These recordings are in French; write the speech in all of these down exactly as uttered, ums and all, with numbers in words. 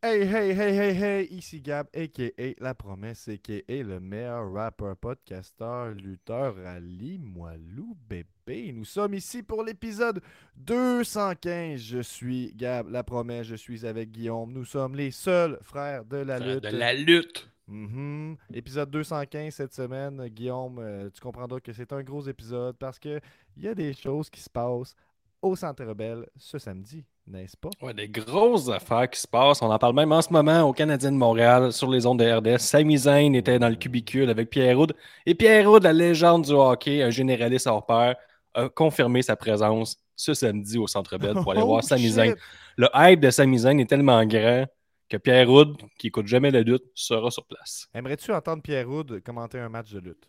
Hey, hey, hey, hey, hey, ici Gab, a k a. La Promesse, a k a le meilleur rappeur, podcasteur, lutteur à Limoilou, bébé. Nous sommes ici pour l'épisode deux cent quinze. Je suis Gab, La Promesse, je suis avec Guillaume. Nous sommes les seuls frères de la frères lutte. De la lutte. Mm-hmm. Épisode deux cent quinze cette semaine. Guillaume, tu comprendras que c'est un gros épisode parce qu'il y a des choses qui se passent au Centre Bell ce samedi, n'est-ce pas? Oui, des grosses affaires qui se passent. On en parle même en ce moment au Canadien de Montréal, sur les ondes de R D S. Sami Zayn était dans le cubicule avec Pierre Houde. Et Pierre Houde, la légende du hockey, un généraliste hors pair, a confirmé sa présence ce samedi au Centre Bell pour aller oh voir Sami Zayn. Le hype de Sami Zayn est tellement grand que Pierre Houde, qui n'écoute jamais la lutte, sera sur place. Aimerais-tu entendre Pierre Houde commenter un match de lutte?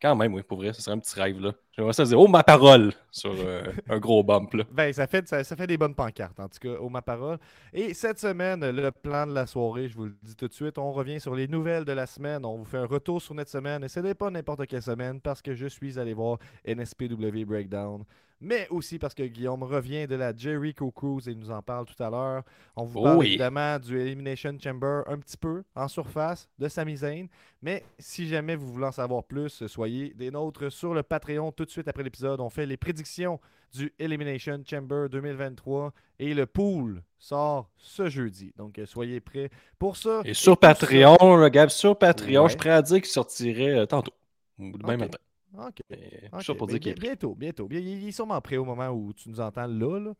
Quand même, oui, pour vrai, ce serait un petit rêve, là. J'aimerais ça dire « Oh, ma parole !» sur euh, un gros bump, là. Ben, ça fait, ça, ça fait des bonnes pancartes, en tout cas, « Oh, ma parole !» Et cette semaine, le plan de la soirée, je vous le dis tout de suite, on revient sur les nouvelles de la semaine, on vous fait un retour sur notre semaine, et ce n'est pas n'importe quelle semaine, parce que je suis allé voir N S P W Breakdown, mais aussi parce que Guillaume revient de la Jericho Cruise et nous en parle tout à l'heure. On vous parle oui. évidemment du Elimination Chamber un petit peu en surface de Sami Zayn. Mais si jamais vous voulez en savoir plus, soyez des nôtres sur le Patreon tout de suite après l'épisode. On fait les prédictions du Elimination Chamber deux mille vingt-trois et le pool sort ce jeudi. Donc, soyez prêts pour ça. Et, et sur Patreon, ça... le Gab, sur Patreon, ouais. je suis prêt à dire qu'il sortirait tantôt ou demain okay. matin. OK. okay. Sûr pour dire qu'il est prêt. Bientôt, bientôt. Il est sûrement prêt au moment où tu nous entends là. là.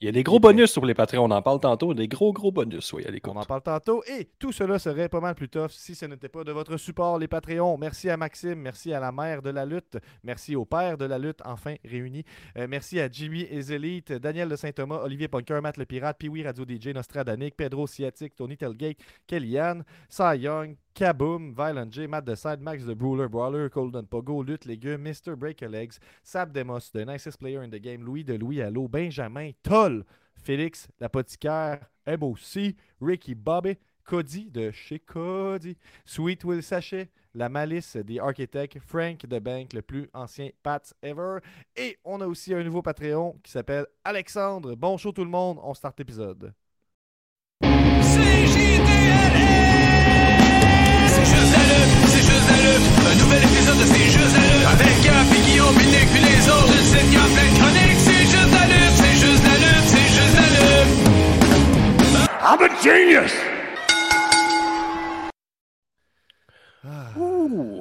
Il y a des gros bonus sur les Patreons. On en parle tantôt. Des gros, gros bonus. Oui, allez, on en parle tantôt. Et tout cela serait pas mal plus tough si ce n'était pas de votre support, les Patreons. Merci à Maxime. Merci à la mère de la lutte. Merci au père de la lutte, enfin réunis. Euh, merci à Jimmy et Zélite, Daniel de Saint-Thomas, Olivier Punker, Matt le Pirate, Pee-wee, Radio D J, Nostradanic, Pedro Siatic, Tony Telgate, Kellyanne, Cy Young, Kaboom, Violent J, Matt DeSide, Max the Brawler, Brawler, Colden Pogo, Lutte Légumes, mister Break-A-Legs, Sab Demos, The Nicest Player in the Game, Louis de Louis Allo, Benjamin, Toll, Félix, l'apothicaire, M O C, Ricky Bobby, Cody de chez Cody, Sweet Will Sachet, La Malice des Architects, Frank de Bank, le plus ancien Pats ever. Et on a aussi un nouveau Patreon qui s'appelle Alexandre. Bon show tout le monde, on start l'épisode. Un nouvel épisode de C'est juste la lutte avec Gab, Guillaume, Binic, puis les autres. Une sitcom pleine chronique. C'est juste la lutte, c'est juste la lutte, c'est juste la lutte. I'm a genius. Ah. Ouh.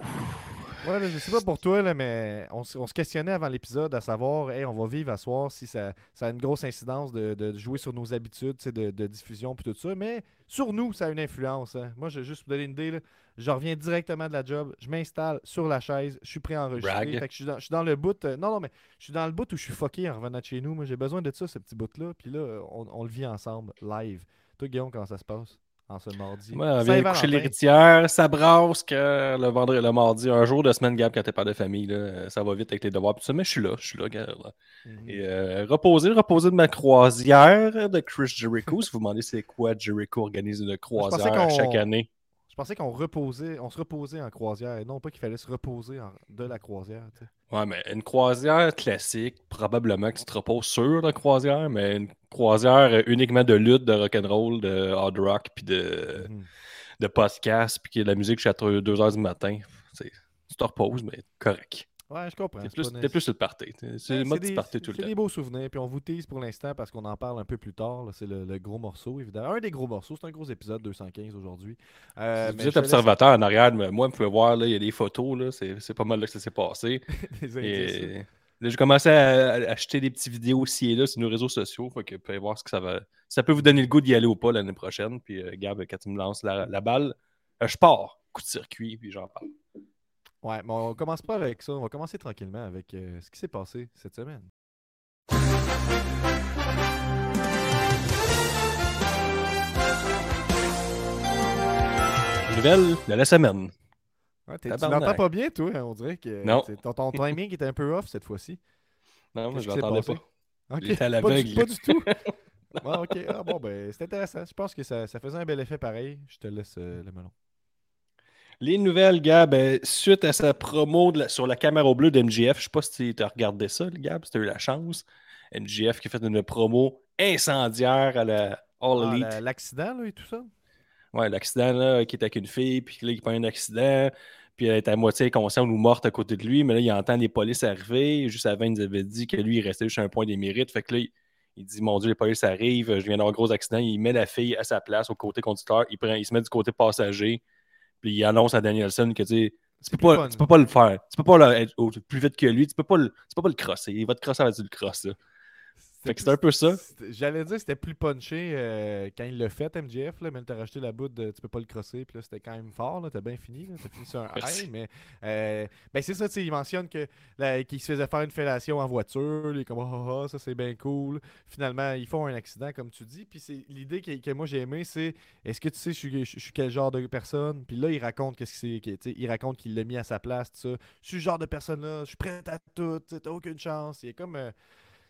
Ouais, là, je sais pas pour toi là, mais on, on se questionnait avant l'épisode à savoir, hey, on va vivre à soir si ça, ça a une grosse incidence de, de jouer sur nos habitudes, de, de diffusion puis tout ça, mais sur nous ça a une influence. Hein. Moi, je juste pour donner une idée, là, je reviens directement de la job, je m'installe sur la chaise, je suis préenregistré, fait que je suis dans, je suis dans le bout. Euh, non non mais je suis dans le bout où je suis fucké en revenant de chez nous. Moi, j'ai besoin de ça, ce petit bout là, puis là on, on le vit ensemble live. Toi, Guillaume, comment ça se passe? En ce mardi. Ouais, on vient coucher l'héritière, ça brasse que le vendredi, le mardi, un jour de semaine, Gab, quand t'es père de famille, là, ça va vite avec tes devoirs. Puis ça, mais je suis là, je suis là, Gab. Là. Mm-hmm. Et euh, reposer, reposer de ma croisière de Chris Jericho. Si vous vous demandez c'est quoi, Jericho organise une croisière chaque année. Je pensais qu'on reposait, on se reposait en croisière, et non pas qu'il fallait se reposer en... de la croisière. T'sais. Ouais, mais une croisière classique, probablement que tu te reposes sur la croisière, mais une croisière uniquement de lutte, de rock'n'roll, de hard rock, puis de, mm. de podcast, puis de la musique jusqu'à deux heures du matin. C'est, tu te reposes, mais correct. Ouais, je comprends. C'est, c'est plus, t'es plus sur le party. C'est, c'est, mode des, party tout c'est le des temps. Beaux souvenirs, puis on vous tease pour l'instant parce qu'on en parle un peu plus tard. Là. C'est le, le gros morceau, évidemment. Un des gros morceaux, c'est un gros épisode deux cent quinze aujourd'hui. Euh, si mais vous êtes observateur laisse... en arrière, mais moi, vous pouvez voir, il y a des photos, là. C'est, c'est pas mal là que ça s'est passé. Et... là, j'ai commencé à, à acheter des petites vidéos ici et là sur nos réseaux sociaux, fait que vous pouvez voir ce que ça va. Ça peut vous donner le goût d'y aller ou pas l'année prochaine. Puis, euh, Gab, quand tu me lances la, la balle, euh, je pars, coup de circuit, puis j'en parle. Ouais, mais on commence pas avec ça. On va commencer tranquillement avec euh, ce qui s'est passé cette semaine. Nouvelle de la semaine. Ouais, tu l'entends pas bien, toi. Hein, on dirait que non. Ton, ton timing était un peu off cette fois-ci. Non, moi, je l'entendais pas. Okay. Il était à l'aveugle. Pas, pas du tout. Ouais, ok. Ah, bon, ben, c'est intéressant. Je pense que ça, ça faisait un bel effet pareil. Je te laisse euh, le melon. Les nouvelles, Gab, suite à sa promo de la, sur la caméra bleue d'M J F, je sais pas si tu as regardé ça, Gab, si tu as eu la chance. M J F qui a fait une promo incendiaire à la All Elite. Ah, la, l'accident là, et tout ça? ouais, l'accident là, qui était avec une fille, puis là, il prend un accident, puis elle est à moitié inconsciente ou morte à côté de lui, mais là, il entend les polices arriver. Juste avant, il nous avait dit que lui, il restait juste à un point des mérites. Fait que là, il, il dit, mon Dieu, les polices arrivent, je viens d'avoir un gros accident. Il met la fille à sa place, au côté conducteur, il, prend, il se met du côté passager, puis il annonce à Danielson que, tu sais, Tu peux, pas, tu peux pas le faire. Tu peux pas le, être au, plus vite que lui. Tu peux pas le, tu peux pas le crosser. Il va te crosser avant tu le crosses. Fait que c'est un peu ça. J'allais dire c'était plus punché euh, quand il l'a fait, M J F, là, mais il t'a rajouté la bout de tu peux pas le crosser. Puis là, c'était quand même fort. Là, t'as bien fini. Là, t'as fini sur un high. Mais euh, ben c'est ça. Il mentionne que, là, qu'il se faisait faire une fellation en voiture. Il est comme oh, oh, ça c'est bien cool. Finalement, ils font un accident, comme tu dis. Puis c'est, l'idée que, que moi j'ai aimé, c'est est-ce que tu sais je suis, je, je suis quel genre de personne? Puis là, il raconte qu'est-ce que c'est. Il raconte qu'il l'a mis à sa place. Tout ça. Je suis le genre de personne-là. Je suis prêt à tout. T'as aucune chance. Il est comme. Euh,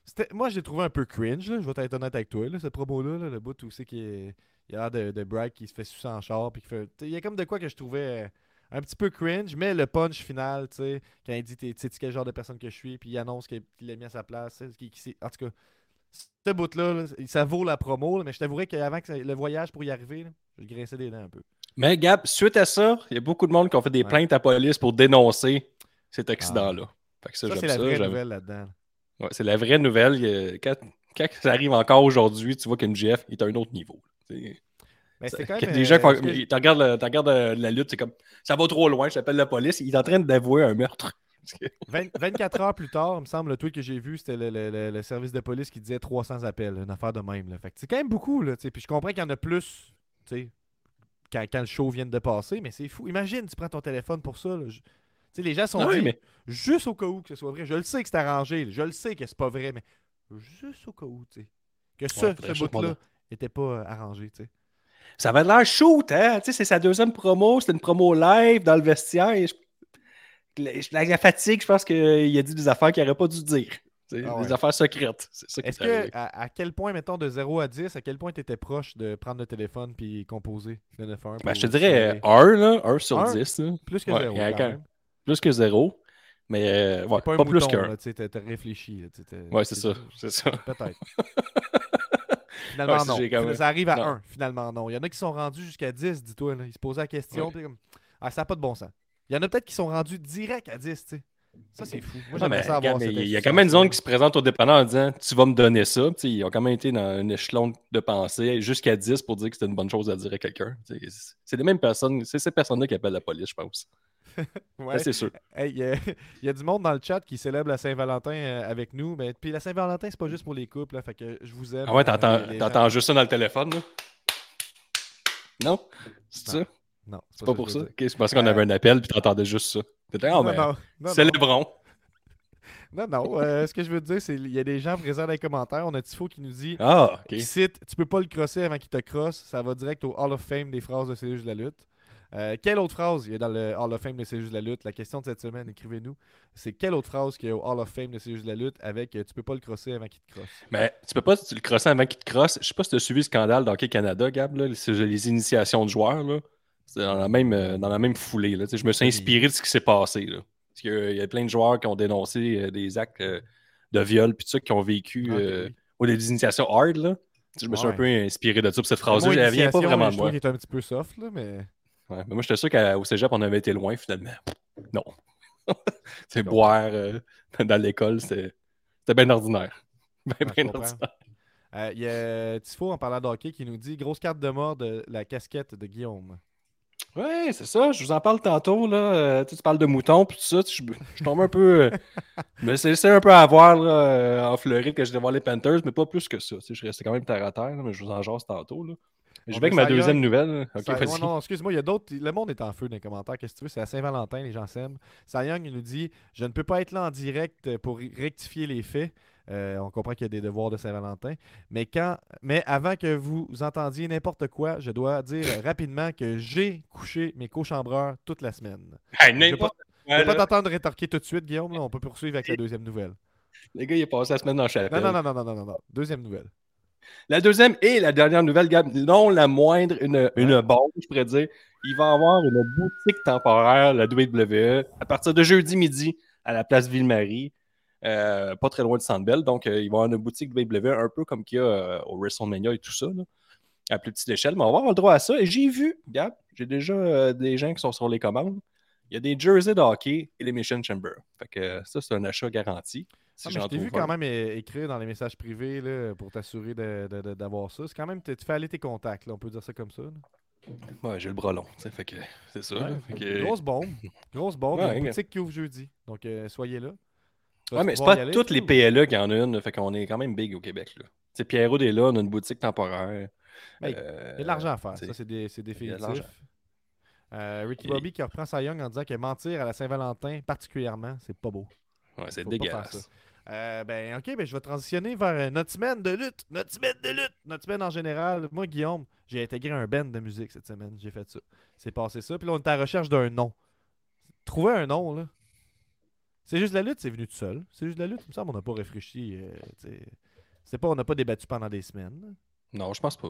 C'était... Moi, je l'ai trouvé un peu cringe, là. Je vais être honnête avec toi, là, ce promo-là, là, le bout où c'est qu'il est... il a l'air de, de brag qui se fait sucer en char. Puis fait... Il y a comme de quoi que je trouvais un petit peu cringe, mais le punch final, tu sais, quand il dit tu sais quel genre de personne que je suis, puis il annonce qu'il l'a mis à sa place. Qu'il... Qu'il... En tout cas, ce bout-là, là, ça vaut la promo, là, mais je t'avouerais qu'avant que le voyage pour y arriver, là, je grinçais des dents un peu. Mais Gab, suite à ça, il y a beaucoup de monde qui ont fait des ouais. plaintes à la police pour dénoncer cet accident-là. Ah. Fait que ça, ça j'aime c'est la ça, vraie j'aime... nouvelle là-dedans. Là. Ouais, c'est la vraie nouvelle. Quand, quand ça arrive encore aujourd'hui, tu vois qu'M J F est à un autre niveau. Mais c'est quand même, des gens euh, qui tu regardes la lutte, c'est comme ça va trop loin, j'appelle la police, il est en train d'avouer un meurtre. vingt-quatre heures plus tard, il me semble, le tweet que j'ai vu, c'était le, le, le, le service de police qui disait trois cents appels, une affaire de même. Là. Fait que c'est quand même beaucoup. Là, puis je comprends qu'il y en a plus quand, quand le show vient de passer, mais c'est fou. Imagine, tu prends ton téléphone pour ça. Là, je... T'sais, les gens sont oui, dit, mais... juste au cas où que ce soit vrai. Je le sais que c'est arrangé, je le sais que c'est pas vrai, mais juste au cas où, tu sais, que ce, ouais, ce bout-là n'était pas arrangé, tu sais. Ça avait l'air shoot, hein? T'sais, c'est sa deuxième promo, c'était une promo live dans le vestiaire. Et je... la, la, la fatigue, je pense qu'il a dit des affaires qu'il n'aurait pas dû dire. Ah ouais. Des affaires secrètes. C'est ça. Est-ce que, à, à quel point, mettons, de zéro à dix, à quel point tu étais proche de prendre le téléphone puis composer le neuf un? Ben, je te dirais un, là, un sur dix. Là. Plus que zéro, ouais, quand même. Plus que zéro, mais euh, ouais, pas, pas mouton, plus qu'un. Tu as réfléchi. Là, t'es, ouais, c'est, c'est ça, c'est ça. Peut-être. Finalement, ouais, non. Si même... Ça arrive à non. un, finalement, non. Il y en a qui sont rendus jusqu'à dix, dis-toi. Là. Ils se posaient la question. Ouais. Puis comme... ah, ça n'a pas de bon sens. Il y en a peut-être qui sont rendus direct à dix. T'sais. Ça, c'est fou. Moi, j'aimerais ça avoir cette... Il y a quand même une zone qui se présente au dépendant en disant tu vas me donner ça. T'sais, ils ont quand même été dans un échelon de pensée jusqu'à dix pour dire que c'était une bonne chose à dire à quelqu'un. T'sais, c'est les mêmes personnes. C'est ces personnes-là qui appellent la police, je pense. Ouais. Là, c'est sûr. Hey, y a, y a du monde dans le chat qui célèbre la Saint-Valentin euh, avec nous. Mais, puis la Saint-Valentin, c'est pas juste pour les couples. Là, fait que je vous aime. Ah ouais, t'entends, euh, t'entends juste ça dans le téléphone. Là. Non? C'est non. ça? Non. C'est, c'est pas, pas ça pour ça? Okay, c'est parce qu'on euh... avait un appel puis t'entendais juste ça. T'étais, oh, non, ben, non, non, célébrons. Non, non. Euh, ce que je veux te dire, c'est qu'il y a des gens présents dans les commentaires. On a Tifo qui nous dit ah, okay. qui cite, tu peux pas le crosser avant qu'il te crosse. Ça va direct au Hall of Fame des phrases de Céluge de la lutte. Euh, quelle autre phrase il y a dans le Hall of Fame de C'est juste la lutte? La question de cette semaine, écrivez-nous. C'est quelle autre phrase qu'il y a au Hall of Fame de C'est juste la lutte avec tu peux pas le crosser avant qu'il te crosse? Mais tu peux pas le crosser avant qu'il te crosse. Je sais pas si tu as suivi le scandale d'Hockey Canada, Gab, là, les, les initiations de joueurs. Là. C'est dans la même, dans la même foulée. Là. Je me suis inspiré de ce qui s'est passé. Là. Parce qu'il y a plein de joueurs qui ont dénoncé des actes de viol puis tout ça, qui ont vécu okay. euh, ou des initiations hard. Là. Je me suis ouais. un peu inspiré de ça. Puis cette phrase-là, elle vient pas vraiment de moi. Je trouve qu'il est un petit peu soft, là, mais. Ouais, mais moi, j'étais sûr qu'au cégep, on avait été loin, finalement. Non. C'est donc, boire euh, dans l'école, c'était, c'était bien ordinaire. Bien, ah, bien ordinaire. Il euh, y a Tifo, en parlant de hockey, qui nous dit « Grosse carte de mort de la casquette de Guillaume ». Oui, c'est ça. Je vous en parle tantôt. Là. Euh, tu parles de moutons, puis tout ça. Je, je tombe un peu... Euh, mais c'est, c'est un peu à voir là, en Floride que j'étais voir les Panthers, mais pas plus que ça. Je restais quand même terre à terre, là, mais je vous en jase tantôt, là. Je vais avec ma deuxième gueule. Nouvelle. Okay, ça, non, non, excuse-moi, il y a d'autres. Le monde est en feu dans les commentaires. Qu'est-ce que tu veux? C'est à Saint-Valentin, les gens s'aiment. Sayang, il nous dit je ne peux pas être là en direct pour rectifier les faits. Euh, on comprend qu'il y a des devoirs de Saint-Valentin. Mais quand, mais avant que vous entendiez n'importe quoi, je dois dire rapidement que j'ai couché mes cochambreurs toute la semaine. Hey, je ne peux pas t'entendre rétorquer tout de suite, Guillaume. Là, on peut poursuivre avec la deuxième nouvelle. Les gars, il est passé la semaine dans le chapelle. Non, non, non, non, non, non, non. Deuxième nouvelle. La deuxième et la dernière nouvelle, Gab, non la moindre, une, une bombe, je pourrais dire. Il va y avoir une boutique temporaire, la W W E, à partir de jeudi midi, à la place Ville-Marie, euh, pas très loin de Centre Bell. Donc, euh, il va y avoir une boutique W W E, un peu comme qu'il y a euh, au WrestleMania et tout ça. Là. à plus petite échelle, mais on va avoir le droit à ça. Et j'ai vu, Gab, j'ai déjà euh, des gens qui sont sur les commandes. Il y a des jerseys de hockey et les Elimination Chamber. Fait que ça, c'est un achat garanti. Si ah, mais je t'ai vu quand même écrire dans les messages privés là, pour t'assurer de, de, de, d'avoir ça. C'est quand même, tu fais aller tes contacts, là, on peut dire ça comme ça. Là. Ouais, j'ai le bras long, fait que c'est ça. Ouais, fait que... Grosse bombe, grosse bombe, ouais, une boutique ouais. qui ouvre jeudi, donc euh, soyez là. Ouais, mais c'est pas aller, toutes les P L A qui en ont une, fait qu'on est quand même big au Québec. Là. T'sais, Pierre Houde est là, on a une boutique temporaire. Il euh, y a de l'argent à faire, ça c'est, des, c'est définitif. Euh, Ricky Et... Bobby qui reprend Cy Young en disant que mentir à la Saint-Valentin particulièrement, c'est pas beau. Ouais, c'est dégueulasse. Euh, ben ok, ben, je vais transitionner vers notre semaine de lutte, notre semaine de lutte, notre semaine en général. Moi, Guillaume, j'ai intégré un band de musique cette semaine, j'ai fait ça. C'est passé ça, puis là, on est à la recherche d'un nom. Trouver un nom, là. C'est juste la lutte, c'est venu tout seul. C'est juste la lutte, il me semble, on n'a pas réfléchi. Euh, c'est pas, on n'a pas débattu pendant des semaines. Non, je pense pas.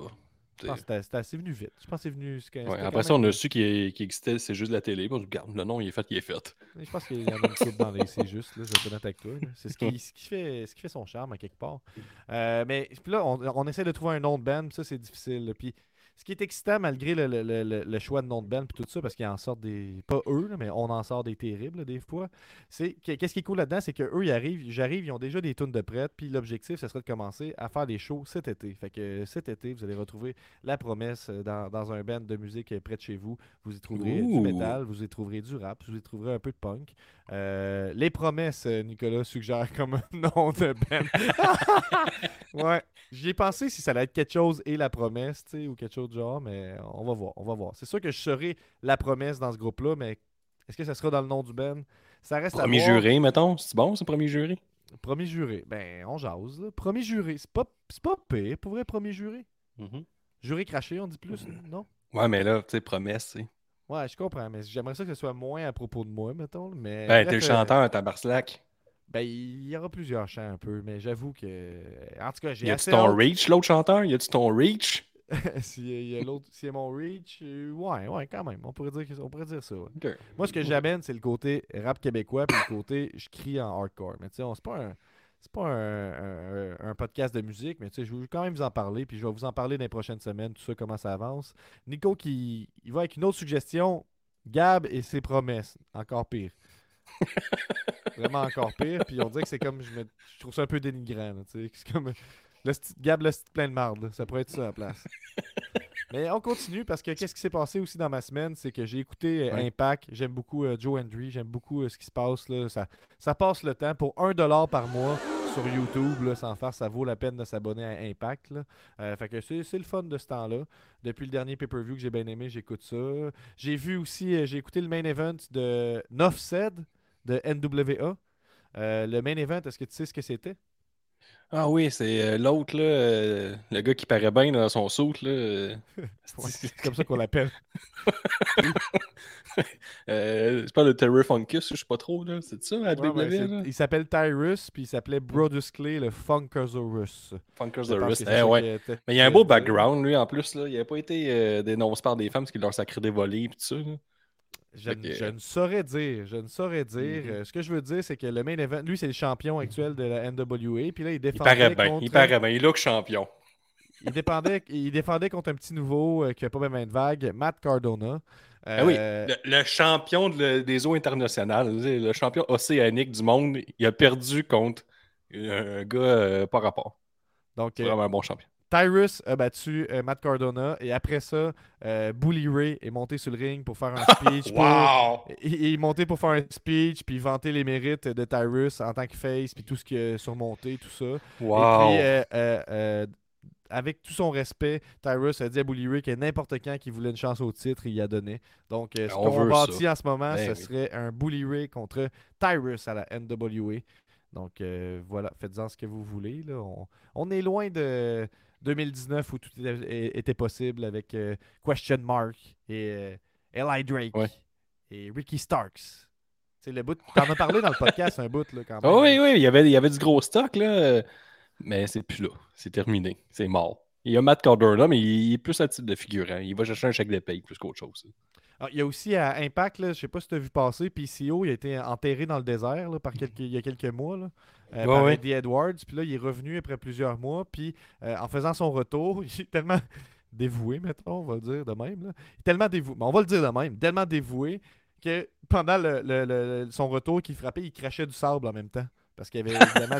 Je pense que c'était assez venu vite. Je pense que c'est venu... C'est, ouais, après ça, on a su qu'il, qu'il existait, c'est juste la télé. On se regarde, le nom, il est fait, il est fait. Je pense qu'il y en a une couple dans les... C'est juste, là, je vais te mettre avec toi. Là. C'est ce qui, ce, qui fait, ce qui fait son charme, à quelque part. Euh, mais là, on, on essaie de trouver un nom de band, ça, c'est difficile. Puis, ce qui est excitant, malgré le, le, le, le choix de nom de band, puis tout ça, parce qu'ils en sortent des... Pas eux, là, mais on en sort des terribles, là, des fois. C'est, qu'est-ce qui est cool là-dedans, c'est qu'eux, ils arrivent, j'arrive, ils ont déjà des tunes de prêtes, puis l'objectif, ça serait de commencer à faire des shows cet été. Fait que cet été, vous allez retrouver La Promesse dans, dans un band de musique près de chez vous. Vous y trouverez Ouh. du métal, vous y trouverez du rap, vous y trouverez un peu de punk. Euh, les Promesses, Nicolas suggère comme nom de band. Ouais, j'y ai pensé si ça allait être quelque chose et La Promesse, tu sais, ou quelque chose de genre, mais on va voir, on va voir. C'est sûr que je serai La Promesse dans ce groupe-là, mais est-ce que ça sera dans le nom du band? Ça reste Premier à voir. Juré, mettons. C'est bon, c'est Premier Juré? Premier Juré. Ben, on jase, là. Premier Juré. C'est pas, c'est pas pire, pour vrai, Premier Juré. Mm-hmm. Juré craché, on dit plus, mm-hmm. non? Ouais, mais là, tu sais, Promesse, tu sais. Ouais, je comprends, mais j'aimerais ça que ce soit moins à propos de moi, mettons. Mais ben, bref, t'es le chanteur, t'as Barslack. Ben, il y aura plusieurs chants un peu, mais j'avoue que... En tout cas, j'ai y assez... Y a-tu ton reach, l'autre chanteur? Y a-tu ton reach? si y a l'autre, si y a mon reach, euh, ouais, ouais, quand même. On pourrait dire, on pourrait dire ça. Ouais. Okay. Moi, ce que j'amène, c'est le côté rap québécois, puis le côté je crie en hardcore. Mais tu sais, c'est pas un, c'est pas un, un, un podcast de musique, mais tu sais, je vais quand même vous en parler, puis je vais vous en parler dans les prochaines semaines, tout ça, comment ça avance. Nico qui il va avec une autre suggestion, Gab et ses promesses, encore pire. Vraiment encore pire. Puis on dirait que c'est comme je, me, je trouve ça un peu dénigrant. Tu sais, c'est comme. Le sti- Gab, le sti- plein de marde. Là. Ça pourrait être ça à la place. Mais on continue parce que qu'est-ce qui s'est passé aussi dans ma semaine, c'est que j'ai écouté euh, ouais. Impact. J'aime beaucoup euh, Joe Hendry. J'aime beaucoup euh, ce qui se passe. Là. Ça, ça passe le temps pour un dollar par mois sur YouTube. Là, sans faire, ça vaut la peine de s'abonner à Impact. Là. Euh, fait que c'est, c'est le fun de ce temps-là. Depuis le dernier pay-per-view que j'ai bien aimé, j'écoute ça. J'ai vu aussi, euh, j'ai écouté le main event de Nofsed de N W A. Euh, le main event, est-ce que tu sais ce que c'était? Ah oui, c'est euh, l'autre, là, euh, le gars qui paraît bien dans son soute. Euh, c'est comme ça qu'on l'appelle. euh, c'est pas le Terrorfunkus, je sais pas trop. Là. C'est ça, la ouais, ouais, c'est... Il s'appelle Tyrus, puis il s'appelait Brodus Clay, le Funkasaurus. Funkasaurus, eh, ouais. Était... Mais il y a un beau background, lui, en plus. Là. Il n'a pas été euh, dénoncé par des femmes parce qu'il leur sacré des volets, puis tout ça. Là. Je, okay. je ne saurais dire, je ne saurais dire. Mm-hmm. Euh, ce que je veux dire, c'est que le main event, lui, c'est le champion actuel de la N W A, puis là, il défendait il paraît bien, contre... Il paraît bien, il look champion. il, dépendait, il défendait contre un petit nouveau euh, qui n'a pas même de vague, Matt Cardona. Euh, ah oui, le, le champion de le, des eaux internationales, le champion océanique du monde, il a perdu contre un gars euh, par rapport. Donc, c'est vraiment euh... un bon champion. Tyrus a battu euh, Matt Cardona et après ça, euh, Bully Ray est monté sur le ring pour faire un speech. Wow! Pour, il, il est monté pour faire un speech puis vanter les mérites de Tyrus en tant que face puis tout ce qu'il a surmonté, tout ça. Wow! Et puis, euh, euh, euh, avec tout son respect, Tyrus a dit à Bully Ray que n'importe quand qu'il voulait une chance au titre, il y a donné. Donc, euh, ce on qu'on bâtit en ce moment, ben ce oui. serait un Bully Ray contre Tyrus à la N W A. Donc, euh, voilà, faites-en ce que vous voulez. Là. On, on est loin de... deux mille dix-neuf où tout était possible avec euh, Question Mark et euh, Eli Drake ouais. et Ricky Starks. C'est le bout. De... T'en as parlé dans le podcast un bout là quand même. Oh, oui, oui, il y avait, il y avait du gros stock là, mais c'est plus là. C'est terminé. C'est mort. Il y a Matt Cardona, mais il est plus un type de figurant. Il va chercher un chèque de paye plus qu'autre chose. Alors, il y a aussi à Impact, là, je ne sais pas si tu as vu passer, P C O, il a été enterré dans le désert là, par quelques, il y a quelques mois là, euh, ouais, par ouais. Eddie Edwards. Puis là, il est revenu après plusieurs mois. Puis euh, en faisant son retour, il est tellement, dévoué, mettons, on va le dire de même. Là. Il est tellement dévoué, mais on va le dire de même, tellement dévoué que pendant le, le, le, son retour qu'il frappait, il crachait du sable en même temps. Parce qu'il y avait évidemment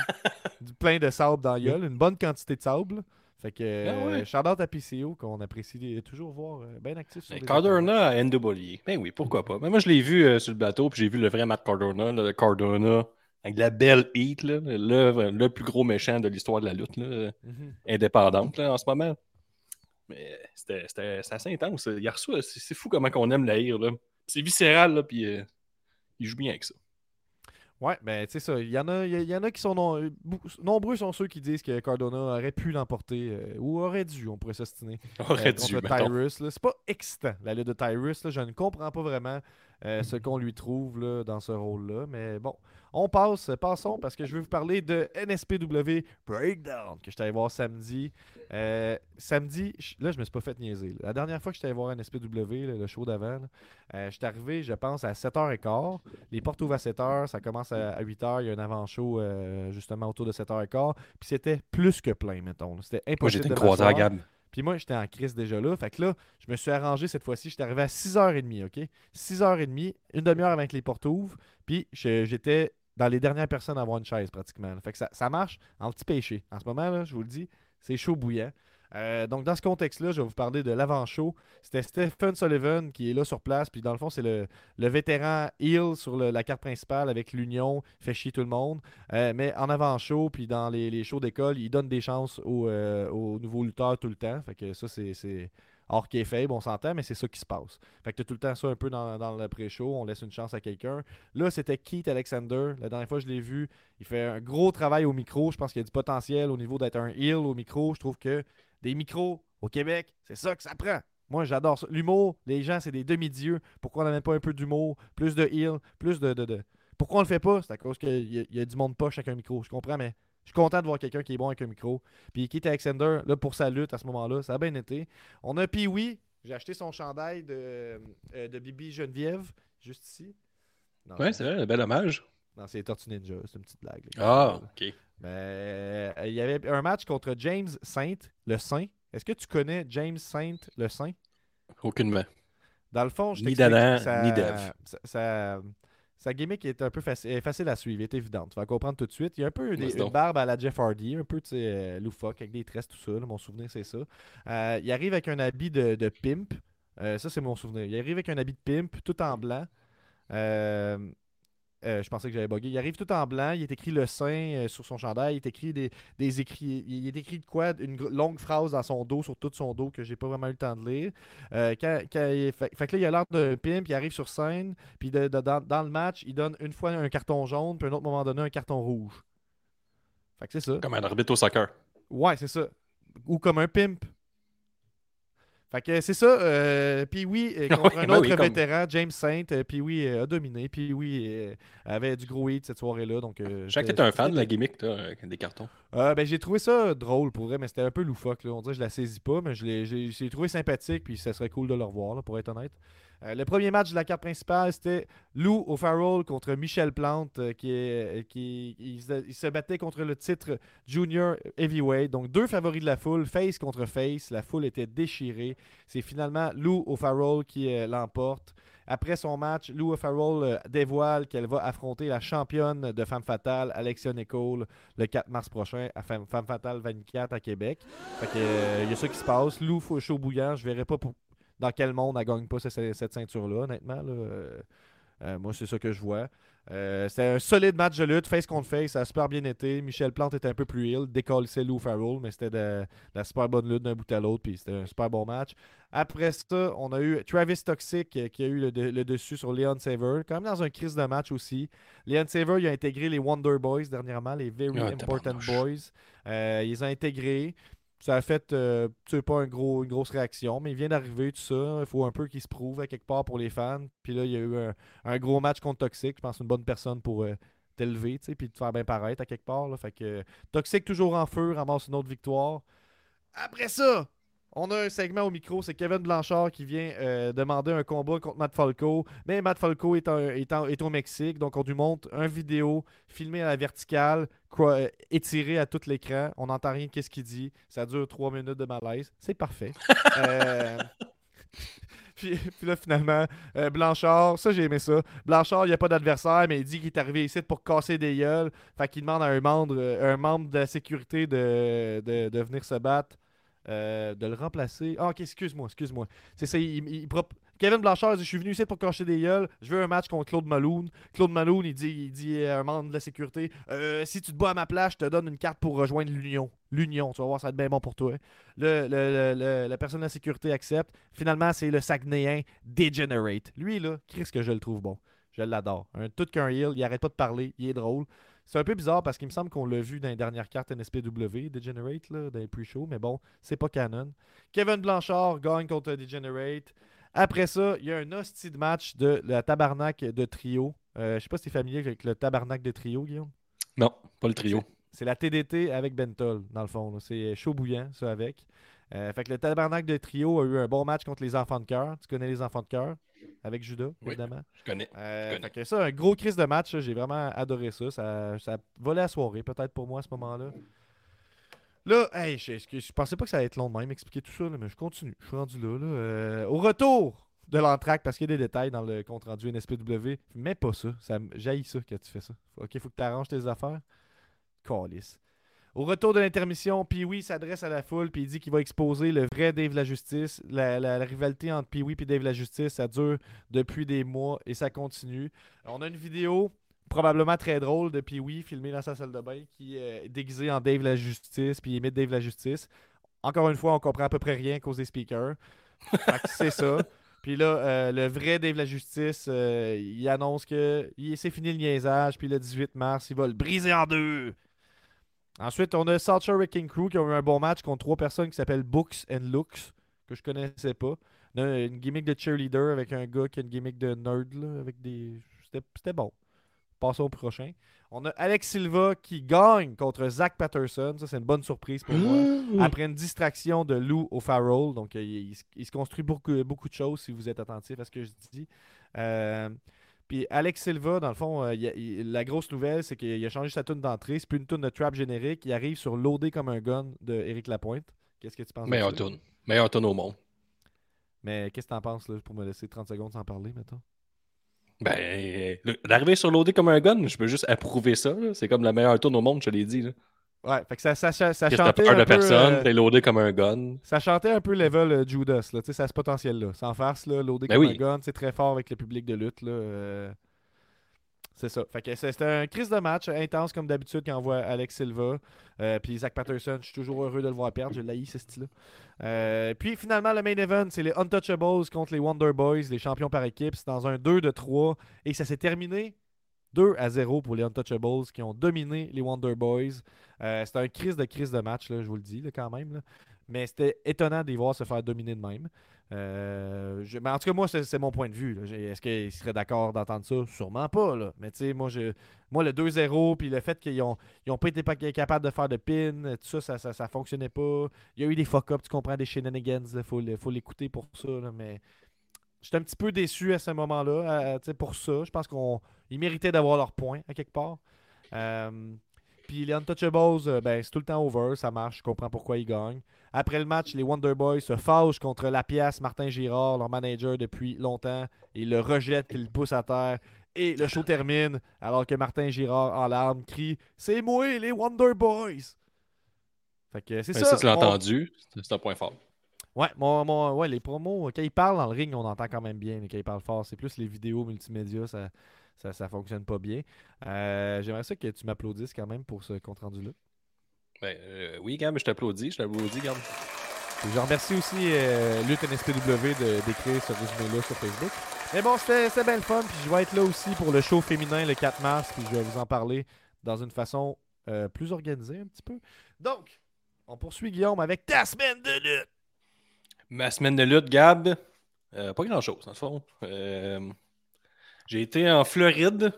du, plein de sable dans la gueule, une bonne quantité de sable. Fait que, ben ouais. euh, shout-out à P C O, qu'on apprécie toujours voir euh, bien actif sur ben, les Cardona à N W A. Ben oui, pourquoi pas. Ben moi, je l'ai vu euh, sur le bateau, puis j'ai vu le vrai Matt Cardona, là, le Cardona, avec la belle heat, là, le, le plus gros méchant de l'histoire de la lutte, là, mm-hmm. indépendante là, en ce moment. Mais c'était, c'était, c'était assez intense. Il a reçu, c'est, c'est fou comment on aime la haïr, là. C'est viscéral, là, puis euh, il joue bien avec ça. Ouais, ben tu sais ça, il y en a, il y en a qui sont non, nombreux sont ceux qui disent que Cardona aurait pu l'emporter euh, ou aurait dû, on pourrait s'ostiner aurait euh, dû, contre Tyrus. Là. C'est pas excitant la lutte de Tyrus, là, je ne comprends pas vraiment euh, ce qu'on lui trouve là, dans ce rôle-là, mais bon, on passe, passons parce que je vais vous parler de N S P W Breakdown que je suis allé voir samedi. Euh, samedi, là je me suis pas fait niaiser. Là. La dernière fois que je suis allé voir N S P W, là, le show d'avant, euh, je suis arrivé, je pense à sept heures quinze, les portes ouvrent à sept heures, ça commence à huit heures, il y a un avant-show euh, justement autour de sept heures quinze, puis c'était plus que plein, mettons. Là. C'était impossible. Moi, j'étais une croisière, Gab. Puis moi, j'étais en crise déjà là. Fait que là, je me suis arrangé cette fois-ci. J'étais arrivé à six heures trente, OK? six heures trente, une demi-heure avant que les portes ouvrent, puis j'étais dans les dernières personnes à avoir une chaise pratiquement. Là. Fait que ça, ça marche en petit péché. En ce moment, là, je vous le dis, c'est chaud bouillant. Euh, donc, dans ce contexte-là, je vais vous parler de l'avant-show. C'était Stephen Sullivan qui est là sur place. Puis, dans le fond, c'est le, le vétéran heel sur le, la carte principale avec l'union. Fait chier tout le monde. Euh, mais en avant-show, puis dans les, les shows d'école, il donne des chances aux, euh, aux nouveaux lutteurs tout le temps. Fait que ça, c'est... c'est... Or qui est faible, on s'entend, mais c'est ça qui se passe. Fait que t'as tout le temps ça un peu dans, dans le pré-show, on laisse une chance à quelqu'un. Là, c'était Keith Alexander. La dernière fois que je l'ai vu, il fait un gros travail au micro. Je pense qu'il y a du potentiel au niveau d'être un heel au micro. Je trouve que des micros au Québec, c'est ça que ça prend. Moi, j'adore ça. L'humour, les gens, c'est des demi-dieux. Pourquoi on n'amène pas un peu d'humour, plus de heel, plus de... de, de... Pourquoi on le fait pas? C'est à cause qu'il y a, il y a du monde poche avec un micro. Je comprends, mais... Je suis content de voir quelqu'un qui est bon avec un micro. Puis Keith Alexander, là, pour sa lutte à ce moment-là, ça a bien été. On a Pee-wee. J'ai acheté son chandail de, euh, de Bibi Geneviève, juste ici. Non, ouais, c'est vrai, un bel hommage. Non, c'est les Tortues Ninja, c'est une petite blague. Ah, oh, OK. Mais, euh, il y avait un match contre James Saint, le Saint. Est-ce que tu connais James Saint, le Saint? Aucunement. Dans le fond, je t'explique. Ni d'Adam, ça, ni d'Ève. Ça... ça Sa gimmick est un peu faci- facile à suivre, est évidente. Tu vas comprendre tout de suite. Il y a un peu des, une barbe à la Jeff Hardy, un peu euh, loufoque, avec des tresses, tout ça. Là, mon souvenir, c'est ça. Euh, il arrive avec un habit de, de pimp. Euh, ça, c'est mon souvenir. Il arrive avec un habit de pimp, tout en blanc. Euh, euh, je pensais que j'avais bugué. Il arrive tout en blanc. Il est écrit le sein euh, sur son chandail. Il est écrit des, des écrits. Il est écrit de quoi? Une gr- longue phrase dans son dos, sur tout son dos, que j'ai pas vraiment eu le temps de lire. Euh, quand, quand il, fait, fait que là, il a l'air d'un pimp, il arrive sur scène, puis de, de, dans, dans le match, il donne une fois un carton jaune, puis à un autre moment donné, un carton rouge. Fait que c'est ça. Comme un arbitre au soccer. Ouais, c'est ça. Ou comme un pimp. Fait que c'est ça, euh, Pee-wee contre oui, un autre oui, comme... vétéran, James Saint, Pee-wee euh, a dominé, Pee-wee euh, avait du gros hit cette soirée-là. Donc, euh, je sais que t'es un fan de la gimmick, toi, euh, des cartons. Euh, ben, j'ai trouvé ça drôle pour vrai, mais c'était un peu loufoque. Là. On dirait que je la saisis pas, mais je l'ai, j'ai, j'ai trouvé sympathique, puis ça serait cool de le revoir, là, pour être honnête. Euh, le premier match de la carte principale, c'était Lou O'Farrell contre Michel Plante, euh, qui, est, qui il se, il se battait contre le titre Junior Heavyweight. Donc, deux favoris de la foule, face contre face. La foule était déchirée. C'est finalement Lou O'Farrell qui euh, l'emporte. Après son match, Lou O'Farrell euh, dévoile qu'elle va affronter la championne de Femme Fatale, Alexia Nicole, le quatre mars prochain à Femme, Femme Fatale vingt-quatre à Québec. Fait que, euh, y a ça qui se passe. Lou, chaud bouillant, je verrai pas pour... Dans quel monde elle ne gagne pas cette, cette ceinture-là, honnêtement. Là. Euh, euh, moi, c'est ça que je vois. Euh, c'était un solide match de lutte, face contre face. Ça a super bien été. Michel Plante était un peu plus heel. Décollissait Lou Farrell, mais c'était de, de la super bonne lutte d'un bout à l'autre. Puis c'était un super bon match. Après ça, on a eu Travis Toxic qui a eu le, de, le dessus sur Leon Saver. Quand même dans un crise de match aussi. Leon Saver, il a intégré les Wonder Boys dernièrement, les Very ah, Important Boys. Euh, ils ont intégré. Ça a fait, euh, tu sais, pas un gros, une grosse réaction, mais il vient d'arriver, tout ça. Il faut un peu qu'il se prouve à quelque part pour les fans. Puis là, il y a eu un, un gros match contre Toxic. Je pense une bonne personne pour euh, t'élever, tu sais, puis te faire bien paraître à quelque part. Là. Fait que euh, Toxic toujours en feu, ramasse une autre victoire. Après ça, On a un segment au micro, c'est Kevin Blanchard qui vient euh, demander un combat contre Matt Falco. Mais Matt Falco est, un, est, en, est au Mexique, donc on lui montre une vidéo filmée à la verticale, quoi, euh, étirée à tout l'écran. On n'entend rien qu'est-ce qu'il dit. Ça dure trois minutes de malaise. C'est parfait. euh... Puis, puis là, finalement, euh, Blanchard, ça, j'ai aimé ça. Blanchard, il n'y a pas d'adversaire, mais il dit qu'il est arrivé ici pour casser des gueules. Fait qu'il demande à un membre, un membre de la sécurité de, de, de venir se battre, euh, de le remplacer. Ah, ok, excuse-moi, excuse-moi. C'est ça, il, il, il prop... Kevin Blanchard dit « Je suis venu ici pour casser des gueules. Je veux un match contre Claude Malone. » Claude Malone, il dit, il dit à un membre de la sécurité euh, « Si tu te bats à ma place, je te donne une carte pour rejoindre l'Union. » L'Union, tu vas voir, ça va être bien bon pour toi. Hein. Le, le, le, le, la personne de la sécurité accepte. Finalement, c'est le Saguenayen Degenerate. Lui, là, Christ que je le trouve bon. Je l'adore. Un tout qu'un heel, il arrête pas de parler, il est drôle. C'est un peu bizarre parce qu'il me semble qu'on l'a vu dans les dernières cartes N S P W, Degenerate, là, dans les pre-shows, mais bon, c'est pas canon. Kevin Blanchard gagne contre Degenerate. Après ça, il y a un hostie de match de la Tabarnak de trio. Euh, je sais pas si tu es familier avec le Tabarnak de trio, Guillaume. Non, pas le trio. C'est la T D T avec Bentol, dans le fond. Là. C'est chaud bouillant, ça, avec. Euh, fait que le Tabarnak de trio a eu un bon match contre les Enfants de cœur. Tu connais les Enfants de cœur? Avec Judas, oui, évidemment. Je connais. Euh, je connais. Fait que ça, un gros crise de match. J'ai vraiment adoré ça. Ça, ça volait la soirée, peut-être, pour moi, à ce moment-là. Là, hey, je, je, je pensais pas que ça allait être long de même expliquer tout ça, là, mais je continue. Je suis rendu là. là. Euh, au retour de l'entracte, parce qu'il y a des détails dans le compte-rendu N S P W, mais pas ça. Ça j'haïs ça quand tu fais ça. OK, faut que tu arranges tes affaires. Calice. Au retour de l'intermission, Pee-wee s'adresse à la foule puis il dit qu'il va exposer le vrai Dave La Justice. La, la, la rivalité entre Pee-wee et Dave La Justice, ça dure depuis des mois et ça continue. On a une vidéo probablement très drôle de Pee-wee filmée dans sa salle de bain qui est déguisée en Dave La Justice puis il imite Dave La Justice. Encore une fois, on comprend à peu près rien à cause des speakers. Fait que c'est ça. Puis là, euh, le vrai Dave La Justice, euh, il annonce que il, c'est fini le niaisage puis le dix-huit mars, il va le briser en deux. Ensuite, on a Sarcher et King Crew qui ont eu un bon match contre trois personnes qui s'appellent Books and Looks, que je connaissais pas. On a une gimmick de cheerleader avec un gars qui a une gimmick de nerd, là, avec des. C'était, c'était bon. Passons au prochain. On a Alex Silva qui gagne contre Zach Patterson. Ça, c'est une bonne surprise pour moi. Après une distraction de Lou O'Farrell. Donc, il, il, il se construit beaucoup, beaucoup de choses si vous êtes attentif à ce que je dis. Euh. Puis Alex Silva, dans le fond, euh, il a, il, la grosse nouvelle, c'est qu'il a changé sa toune d'entrée. C'est plus une toune de trap générique. Il arrive sur Loadé comme un gun de Éric Lapointe. Qu'est-ce que tu penses? Meilleure toune. Meilleure toune au monde. Mais qu'est-ce que t'en penses là, pour me laisser trente secondes sans parler, mettons? Ben, l'arrivée sur Loadé comme un gun, je peux juste approuver ça. Là. C'est comme la meilleure toune au monde, je l'ai dit. Là. Ouais, fait que ça, ça, ça, ça chantait un peu... T'as peur de personne, euh, t'es loadé comme un gun. Ça chantait un peu level euh, Judas, là, tu sais, ça a ce potentiel-là. Sans farce, là, loadé ben comme oui. un gun, c'est très fort avec le public de lutte, là. Euh... C'est ça. Fait que c'était un crise de match intense, comme d'habitude, quand on voit Alex Silva. Euh, puis Zach Patterson, je suis toujours heureux de le voir perdre, je l'haïs, ce style-là. Euh, puis finalement, le main event, c'est les Untouchables contre les Wonder Boys, les champions par équipe. C'est dans un deux de trois, et ça s'est terminé deux à zéro pour les Untouchables qui ont dominé les Wonder Boys. Euh, c'était un crise de crise de match, là, je vous le dis là, quand même. Là. Mais c'était étonnant de les voir se faire dominer de même. Euh, je, mais en tout cas, moi, c'est, c'est mon point de vue. Là. J'ai, est-ce qu'ils seraient d'accord d'entendre ça? Sûrement pas. Là. Mais tu sais, moi, je, moi, le deux zéro, puis le fait qu'ils n'ont ils ont pas été capables de faire de pin, tout ça, ça, ça, ça fonctionnait pas. Il y a eu des fuck-ups, tu comprends, des shenanigans. Il faut, faut l'écouter pour ça. Là, mais... J'étais un petit peu déçu à ce moment-là, euh, pour ça. Je pense qu'ils méritaient d'avoir leur point, à quelque part. Euh, Puis les Untouchables, euh, ben, c'est tout le temps over, ça marche, je comprends pourquoi ils gagnent. Après le match, les Wonder Boys se fâchent contre La Pièce, Martin Girard, leur manager depuis longtemps. Ils le rejettent, ils le poussent à terre. Et le show termine, alors que Martin Girard, en larmes, crie « C'est moi, les Wonder Boys! » Fait que c'est ben, ça. Si tu l'as on... entendu, c'est un point fort. Ouais, mon, mon, ouais, les promos, quand ils parlent dans le ring, on entend quand même bien, mais quand ils parlent fort, c'est plus les vidéos multimédia, ça, ça, ça fonctionne pas bien. Euh, j'aimerais ça que tu m'applaudisses quand même pour ce compte-rendu-là. Ben, euh, oui, Gab, je t'applaudis, je t'applaudis, Gab. Et je remercie aussi euh, Lutte N S P W de, d'écrire ce résumé-là sur Facebook. Mais bon, c'était, c'était bien le fun, puis je vais être là aussi pour le show féminin le quatre mars, puis je vais vous en parler dans une façon euh, plus organisée un petit peu. Donc, on poursuit, Guillaume, avec ta semaine de lutte! Ma semaine de lutte, Gab, euh, pas grand-chose, dans le fond. Euh, j'ai été en Floride.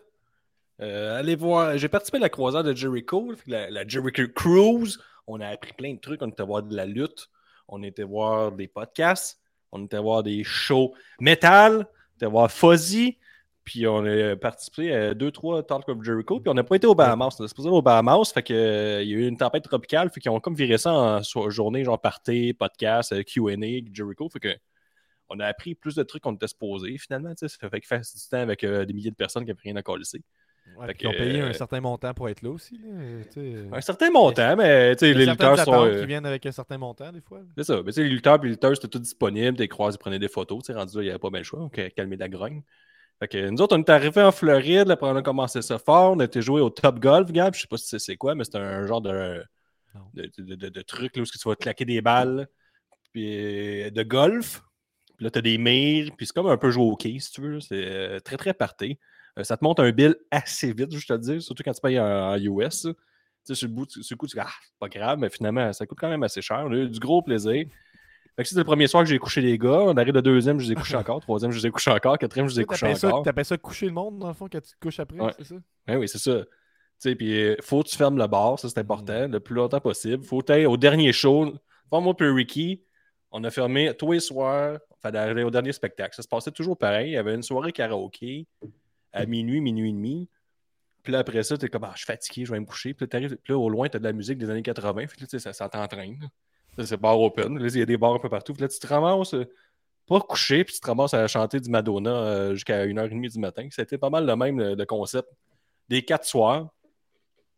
Euh, allez voir, j'ai participé à la croisière de Jericho, la, la Jericho Cruise. On a appris plein de trucs. On était voir de la lutte. on était voir des podcasts, on était voir des shows métal, on était voir Fuzzy, puis on a participé à deux, trois Talk of Jericho, puis on n'a pas été au Bahamas. On a supposé au Bahamas, fait qu'il y a eu une tempête tropicale, fait qu'ils ont comme viré ça en journée, genre party, podcast, Q and A, Jericho, fait que on a appris plus de trucs qu'on était supposé, finalement, tu sais, ça fait que faire du temps avec euh, des milliers de personnes qui n'avaient rien à colisser. Ouais, ils ont payé euh, un certain montant pour être là aussi. Là, un certain montant, mais les lutteurs sont... Euh... qui viennent avec un certain montant, des fois. Là. C'est ça. Mais les lutteurs et les lutteurs, c'était tout disponible. Des croises, ils prenaient des photos. Rendu là, il n'y avait pas bien le choix. Donc, calmer la grogne. Fait que, nous autres, on est arrivés en Floride. Là, on a commencé ça fort. On a été joué au Top Golf, Gab. Je sais pas si c'est, c'est quoi, mais c'est un genre de, de, de, de, de truc là, où tu vas claquer des balles puis, de golf. Puis là, tu as des mires. Puis c'est comme un peu jouer au quai, si tu veux. C'est très, très party. Euh, ça te monte un bill assez vite, je te le dis, surtout quand tu payes en U S. Tu sais, sur le bout, sur le coup, tu dis, ah, c'est pas grave, mais finalement, ça coûte quand même assez cher. On a eu du gros plaisir. Fait que c'est le premier soir que j'ai couché les gars. On arrive le deuxième, je les ai couchés encore. Troisième, je les ai couchés encore. Quatrième, je les ai couchés encore. Ça, t'appelles ça coucher le monde, dans le fond, quand tu te couches après, ouais. C'est ça? Ouais, oui, c'est ça. Tu sais, puis faut que tu fermes le bar, ça c'est important, le plus longtemps possible. Faut que au dernier show. Enfin, moi, puis Ricky, on a fermé tous les soirs. Fallait arriver au dernier spectacle. Ça se passait toujours pareil. Il y avait une soirée karaoké. À minuit, minuit et demi. Puis là, après ça, t'es comme, ah, je suis fatigué, je vais me coucher. Puis là, t'arrives, puis là, au loin, t'as de la musique des années quatre-vingts. Puis là, tu sais, ça, ça t'entraîne. Là, c'est bar open. Là, il y a des bars un peu partout. Puis là, tu te ramasses euh, pas couché, puis tu te ramasses à chanter du Madonna euh, jusqu'à une heure trente du matin. C'était pas mal le même, le, le concept des quatre soirs.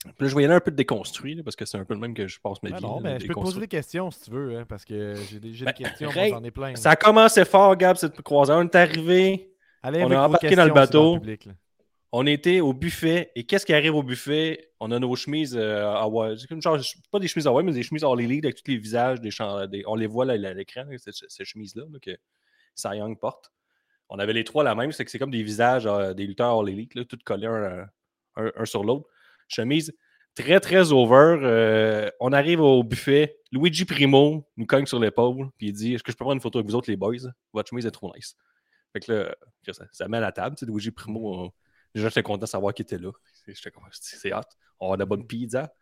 Puis là, je voyais là un peu de déconstruit, là, parce que c'est un peu le même que je passe ma vie. Non, mais je peux te poser des questions si tu veux, hein, parce que j'ai des, j'ai ben, des questions, Ray, j'en ai plein. Ça a commencé fort, Gab, cette croisière. On est arrivé. Allez, on a embarqué dans le bateau, public, on était au buffet, et qu'est-ce qui arrive au buffet? On a nos chemises euh, Hawaii, c'est une genre, pas des chemises Hawaii, mais des chemises hors les ligues avec tous les visages, des, champs, des on les voit là, à l'écran, ces, ces chemises-là là, que Cy Young porte. On avait les trois la même, c'est que c'est comme des visages euh, des lutteurs hors les ligues, là, toutes collées un, un, un sur l'autre. Chemise très, très over. Euh, on arrive au buffet, Luigi Primo nous cogne sur l'épaule, puis il dit « Est-ce que je peux prendre une photo avec vous autres, les boys? Votre chemise est trop nice. » Fait que là, ça, ça met à la table. Tu sais, Luigi Primo, euh, déjà, j'étais content de savoir qu'il était là. J'étais comme, c'est hot. On a de la bonne pizza.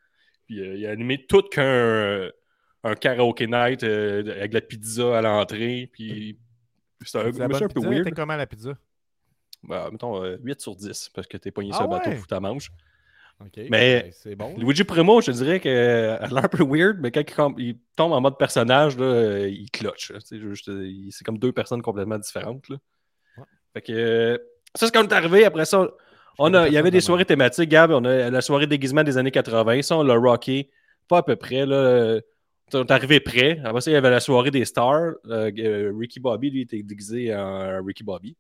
Puis euh, il a animé tout qu'un euh, un karaoke night euh, avec la pizza à l'entrée. Puis c'était un, monsieur un pizza, peu weird. C'était comment la pizza? Bah, mettons, euh, huit sur dix, parce que t'es pogné ah sur le ouais? bateau, foutu ta manche. Okay, mais ben, c'est bon. Luigi Primo, je te dirais qu'elle a l'air un peu weird, mais quand il tombe en mode personnage, là, il clutch. Là, juste, il, c'est comme deux personnes complètement différentes. Là. Fait que ça, c'est quand on est arrivé. Après ça, on a, il y avait des soirées thématiques. Gab, on a la soirée déguisement des années quatre-vingts. Ça, on l'a rocké pas à peu près. Là. On est arrivé prêt. Après ça, il y avait la soirée des stars. Euh, Ricky Bobby, lui, était déguisé en Ricky Bobby.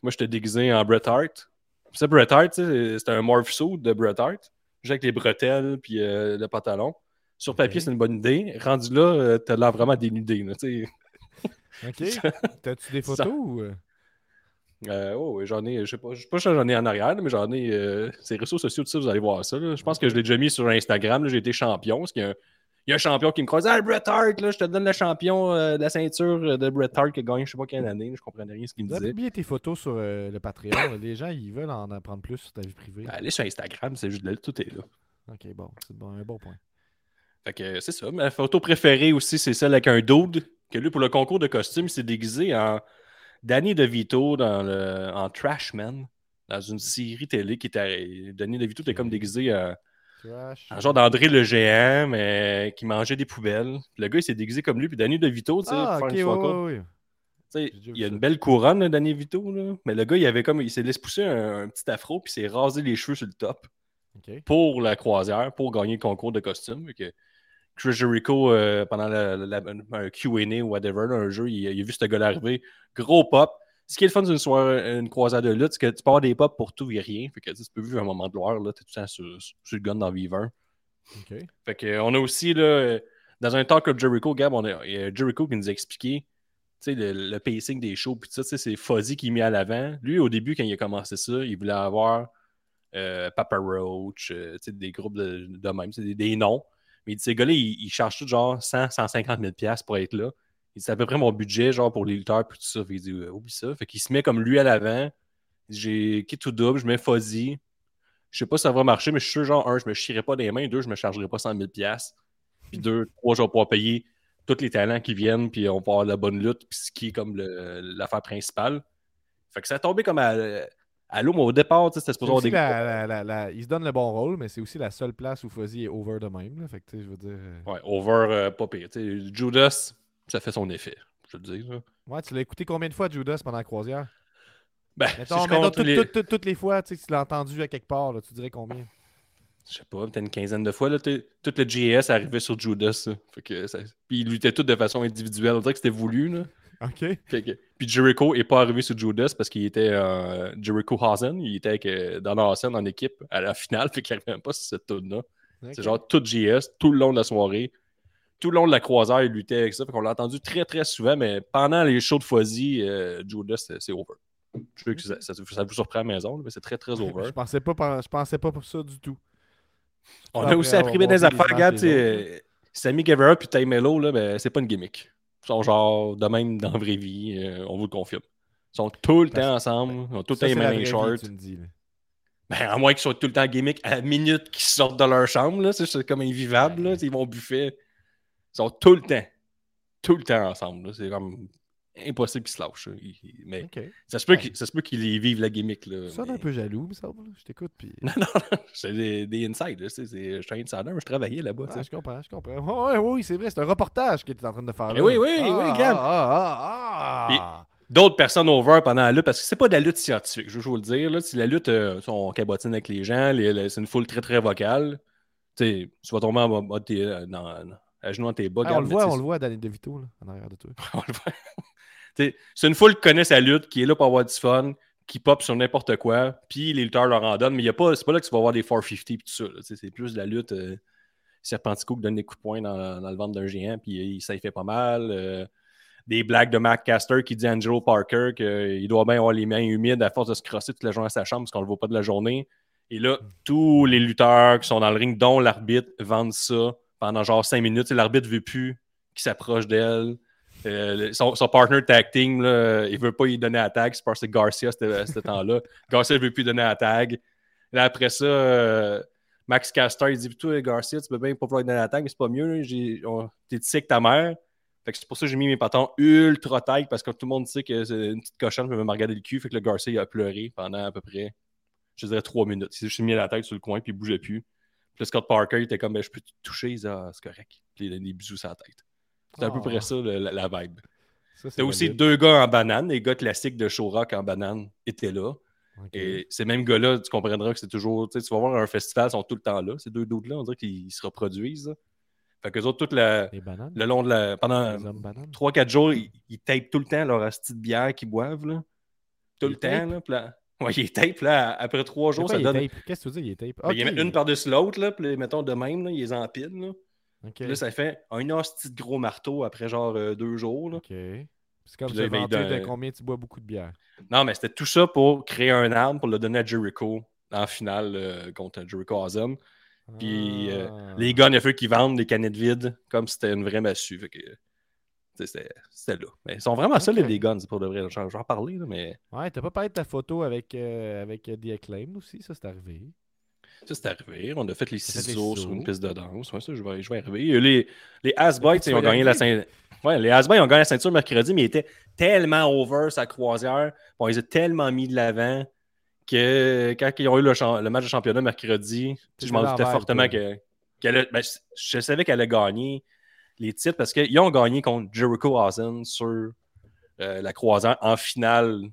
Moi, j'étais déguisé en Bret Hart. C'est Bret Hart, c'était un morph suit de Bret Hart. J'ai avec les bretelles puis euh, le pantalon. Sur papier, okay. C'est une bonne idée. Rendu là, euh, t'as l'air vraiment dénudé. Là, OK. T'as-tu des photos ça... ou... Euh, oh, oui, j'en ai, je sais pas, je sais pas si j'en ai en arrière, mais j'en ai, euh, ces réseaux sociaux, tout ça, vous allez voir ça, là. Je pense que je l'ai déjà mis sur Instagram, là, j'ai été champion, parce qu'il y a un, il y a un champion qui me croise, ah, Bret Hart, là, je te donne le champion euh, de la ceinture de Bret Hart qui a gagné, je sais pas quelle année, là, je comprenais rien ce qu'il me disait. T'as publié tes photos sur euh, le Patreon, les gens, ils veulent en apprendre plus sur ta vie privée. Allez sur Instagram, c'est juste là, tout est là. OK, bon, c'est bon, un bon point. Fait que, c'est ça, ma photo préférée aussi, c'est celle avec un dude, que lui, pour le concours de costume, il s'est déguisé en... Danny DeVito dans le, en Trash Man, dans une série télé qui était. Danny DeVito était comme déguisé en, en genre d'André le Géant, mais qui mangeait des poubelles. Puis le gars, il s'est déguisé comme lui. Puis Danny DeVito, tu sais, ah, pour okay, faire une soirée. Ouais, ouais, ouais. Il y a une belle couronne, Danny DeVito, là. Mais le gars, il avait comme. Il s'est laissé pousser un, un petit afro, puis s'est rasé les cheveux sur le top okay. pour la croisière, pour gagner le concours de costume. Que, Chris Jericho, euh, pendant la, la, la, un Q and A ou whatever, là, un jeu, il, il a vu ce gars-là arriver. Gros pop. Ce qui est le fun d'une soirée, une croisade de lutte, c'est que tu pars des pop pour tout et rien. Fait que tu peux vivre un moment de gloire, là, t'es tout le temps sur, sur le gun dans Viveur. Okay. Fait que on a aussi, là, dans un talk of Jericho, Gab, on a, il y a Jericho qui nous a expliqué le, le pacing des shows, puis ça, c'est Fuzzy qui est mis à l'avant. Lui, au début, quand il a commencé ça, il voulait avoir euh, Papa Roach, euh, des groupes de, de même, des, des noms. Mais il dit, ces gars-là, ils, ils chargent tout genre cent à cent cinquante mille dollars pour être là. Il dit, c'est à peu près mon budget, genre pour les lutteurs, puis tout ça. Fait, il dit, oublie ça. Fait qu'il se met comme lui à l'avant. Il dit, j'ai quitte tout double, je mets Fuzzy. Je sais pas si ça va marcher, mais je suis sûr, genre, un, je me chierai pas des mains. Deux, je me chargerai pas cent mille dollars. Puis deux, trois, je vais pouvoir payer tous les talents qui viennent, puis on part de la bonne lutte, puis ce qui est comme le, l'affaire principale. Fait que ça a tombé comme à, à l'eau, mais au départ, tu sais, c'était supposé avoir des... La, la, la, la... Il se donne le bon rôle, mais c'est aussi la seule place où Fuzzy est over de même, là. Fait que, tu sais, je veux dire... Ouais, over, euh, pas pire. Tu sais, Judas, ça fait son effet, je veux dire. Là. Ouais, tu l'as écouté combien de fois, Judas, pendant la croisière? Ben, mettons, si je mettons, tout, les... Tout, tout, toutes les fois, tu sais, tu l'as entendu à quelque part, là, tu dirais combien? Je sais pas, peut-être une quinzaine de fois. Là, tout le G S arrivait sur Judas. Là. Fait que ça... Puis il luttait tout de façon individuelle. On dirait que c'était voulu. Là. OK. Fait que... Puis Jericho n'est pas arrivé sur Judas parce qu'il était euh, Jericho Hazen. Il était avec euh, Dana Hazen en équipe à la finale. Fait qu'il n'arrivait même pas sur cette tourne-là. Okay. C'est genre tout G S, tout le long de la soirée. Tout le long de la croisière, il luttait avec ça. Fait qu'on l'a entendu très, très souvent. Mais pendant les shows de Fuzzy, euh, Judas, c'est, c'est over. Je sais que ça, ça, ça vous surprend à la maison, là, mais c'est très, très over. Je pensais pas, je pensais pas pour ça du tout. On a aussi appris des affaires, Gab, tu sais, Sammy Guevara puis Tay Melo, là, ben, c'est pas une gimmick. Ils sont genre de même dans la vraie vie, euh, on vous le confirme. Ils sont tout le Parce... temps ensemble, ils ont tout le temps les mêmes shorts. Ben, à moins qu'ils soient tout le temps gimmick, à la minute qu'ils sortent de leur chambre, là, c'est, c'est comme invivable, là, ils vont au buffet. Ils sont tout le temps, tout le temps ensemble, là, c'est comme... impossible qu'ils se lâchent. Mais okay. ça se peut qu'ils ouais. qu'il vivent la gimmick. Là, tu mais... es un peu jaloux, me semble. Je t'écoute. Puis... Non, non, non. C'est des, des insides. Je suis un insider, mais je travaillais là-bas. Ah, je comprends, je comprends. Oh, oui, oui, c'est vrai. C'est un reportage que tu es en train de faire. Là. Oui, oui, ah, oui, Gab. Ah, ah, ah. D'autres personnes over pendant la lutte, parce que c'est pas de la lutte scientifique. Je veux vous le dire. Là, si la lutte, euh, on cabotine avec les gens, les, les, c'est une foule très, très vocale. T'sais, tu vas tomber en mode à genoux dans tes bas. Ah, on le voit, on le voit, Danny DeVito, là, en arrière de toi. On le voit. T'sais, c'est une foule qui connaît sa lutte, qui est là pour avoir du fun, qui pop sur n'importe quoi, puis les lutteurs leur en donnent, mais y a pas, c'est pas là que tu vas avoir des four cinquante et tout ça. Là, c'est plus de la lutte euh, Serpentico qui donne des coups de poing dans, dans le ventre d'un géant, puis ça y fait pas mal. Euh, des blagues de Matt Caster qui dit à Angelo Parker qu'il doit bien avoir les mains humides à force de se crosser toute la journée à sa chambre parce qu'on le voit pas de la journée. Et là, tous les lutteurs qui sont dans le ring, dont l'arbitre, vendent ça pendant genre cinq minutes. T'sais, l'arbitre veut plus qu'il s'approche d'elle. Euh, son, son partner tag team, là, il veut pas y donner la tag. C'est parce que Garcia, c'était ce temps-là. Garcia veut plus donner la tag. Là, après ça, euh, Max Caster, il dit toi, Garcia, tu peux bien pas vouloir donner la tag, mais c'est pas mieux. J'ai, on, t'es ici avec ta mère. Fait que c'est pour ça que j'ai mis mes patons ultra tag parce que tout le monde sait que c'est une petite cochonne qui peut me regarder le cul. Fait que le Garcia, il a pleuré pendant à peu près, je dirais, trois minutes. Il s'est mis la tête sur le coin puis il bougeait plus. Puis Scott Parker, il était comme, ben, je peux te toucher. Il dit, ah, c'est correct. Puis il a donné des bisous sur la tête. C'est à oh. peu près ça, la, la vibe. Ça, c'est t'as aussi valide. Deux gars en banane. Les gars classiques de show rock en banane étaient là. Okay. Et ces mêmes gars-là, tu comprendras que c'est toujours... Tu vas voir un festival, ils sont tout le temps là. Ces deux dudes-là, on dirait qu'ils se reproduisent. Là. Fait qu'eux autres, toute la, le long de la... Pendant trois à quatre jours, ils, ils tapent tout le temps leur petite bière qu'ils boivent. Là. Tout ils le tape? temps. Là, ouais, ils tapent. Là, après trois jours, quoi, ça donne... Tape? Qu'est-ce que tu veux dire, ils tapent? Okay. Ils mettent une par-dessus l'autre, là, puis mettons de même, là, ils les empilent. Là. Okay. Là, ça fait un hostie de gros marteau après genre euh, deux jours. Là. OK. C'est comme ça, ben, de combien tu bois beaucoup de bière. Non, mais c'était tout ça pour créer un arbre pour le donner à Jericho en finale euh, contre Jericho Hazen. Puis ah. euh, les gars, il y a ceux qui vendent des canettes vides comme si c'était une vraie massue. Fait que, c'était, c'était là. Mais ils sont vraiment okay. seuls, les guns, pour de vrai. J'en, j'en parlais, là, mais... Ouais, t'as pas parlé de ta photo avec, euh, avec The Acclaimed aussi, ça, c'est arrivé. Ça, c'est arrivé. On a fait les ciseaux sur une piste de danse. Ouais, ça, je vais, je vais arriver. Les, les Asboys, ils ont gagné la ceinture. Ouais, les Asboys ont gagné la ceinture mercredi, mais ils étaient tellement over sa croisière. Bon, ils ont tellement mis de l'avant que quand ils ont eu le, champ- le match de championnat mercredi, je m'en doutais fortement que, qu'elle a, ben, je savais qu'elle allait gagner les titres parce qu'ils ont gagné contre Jericho Hazen sur euh, la croisière en finale.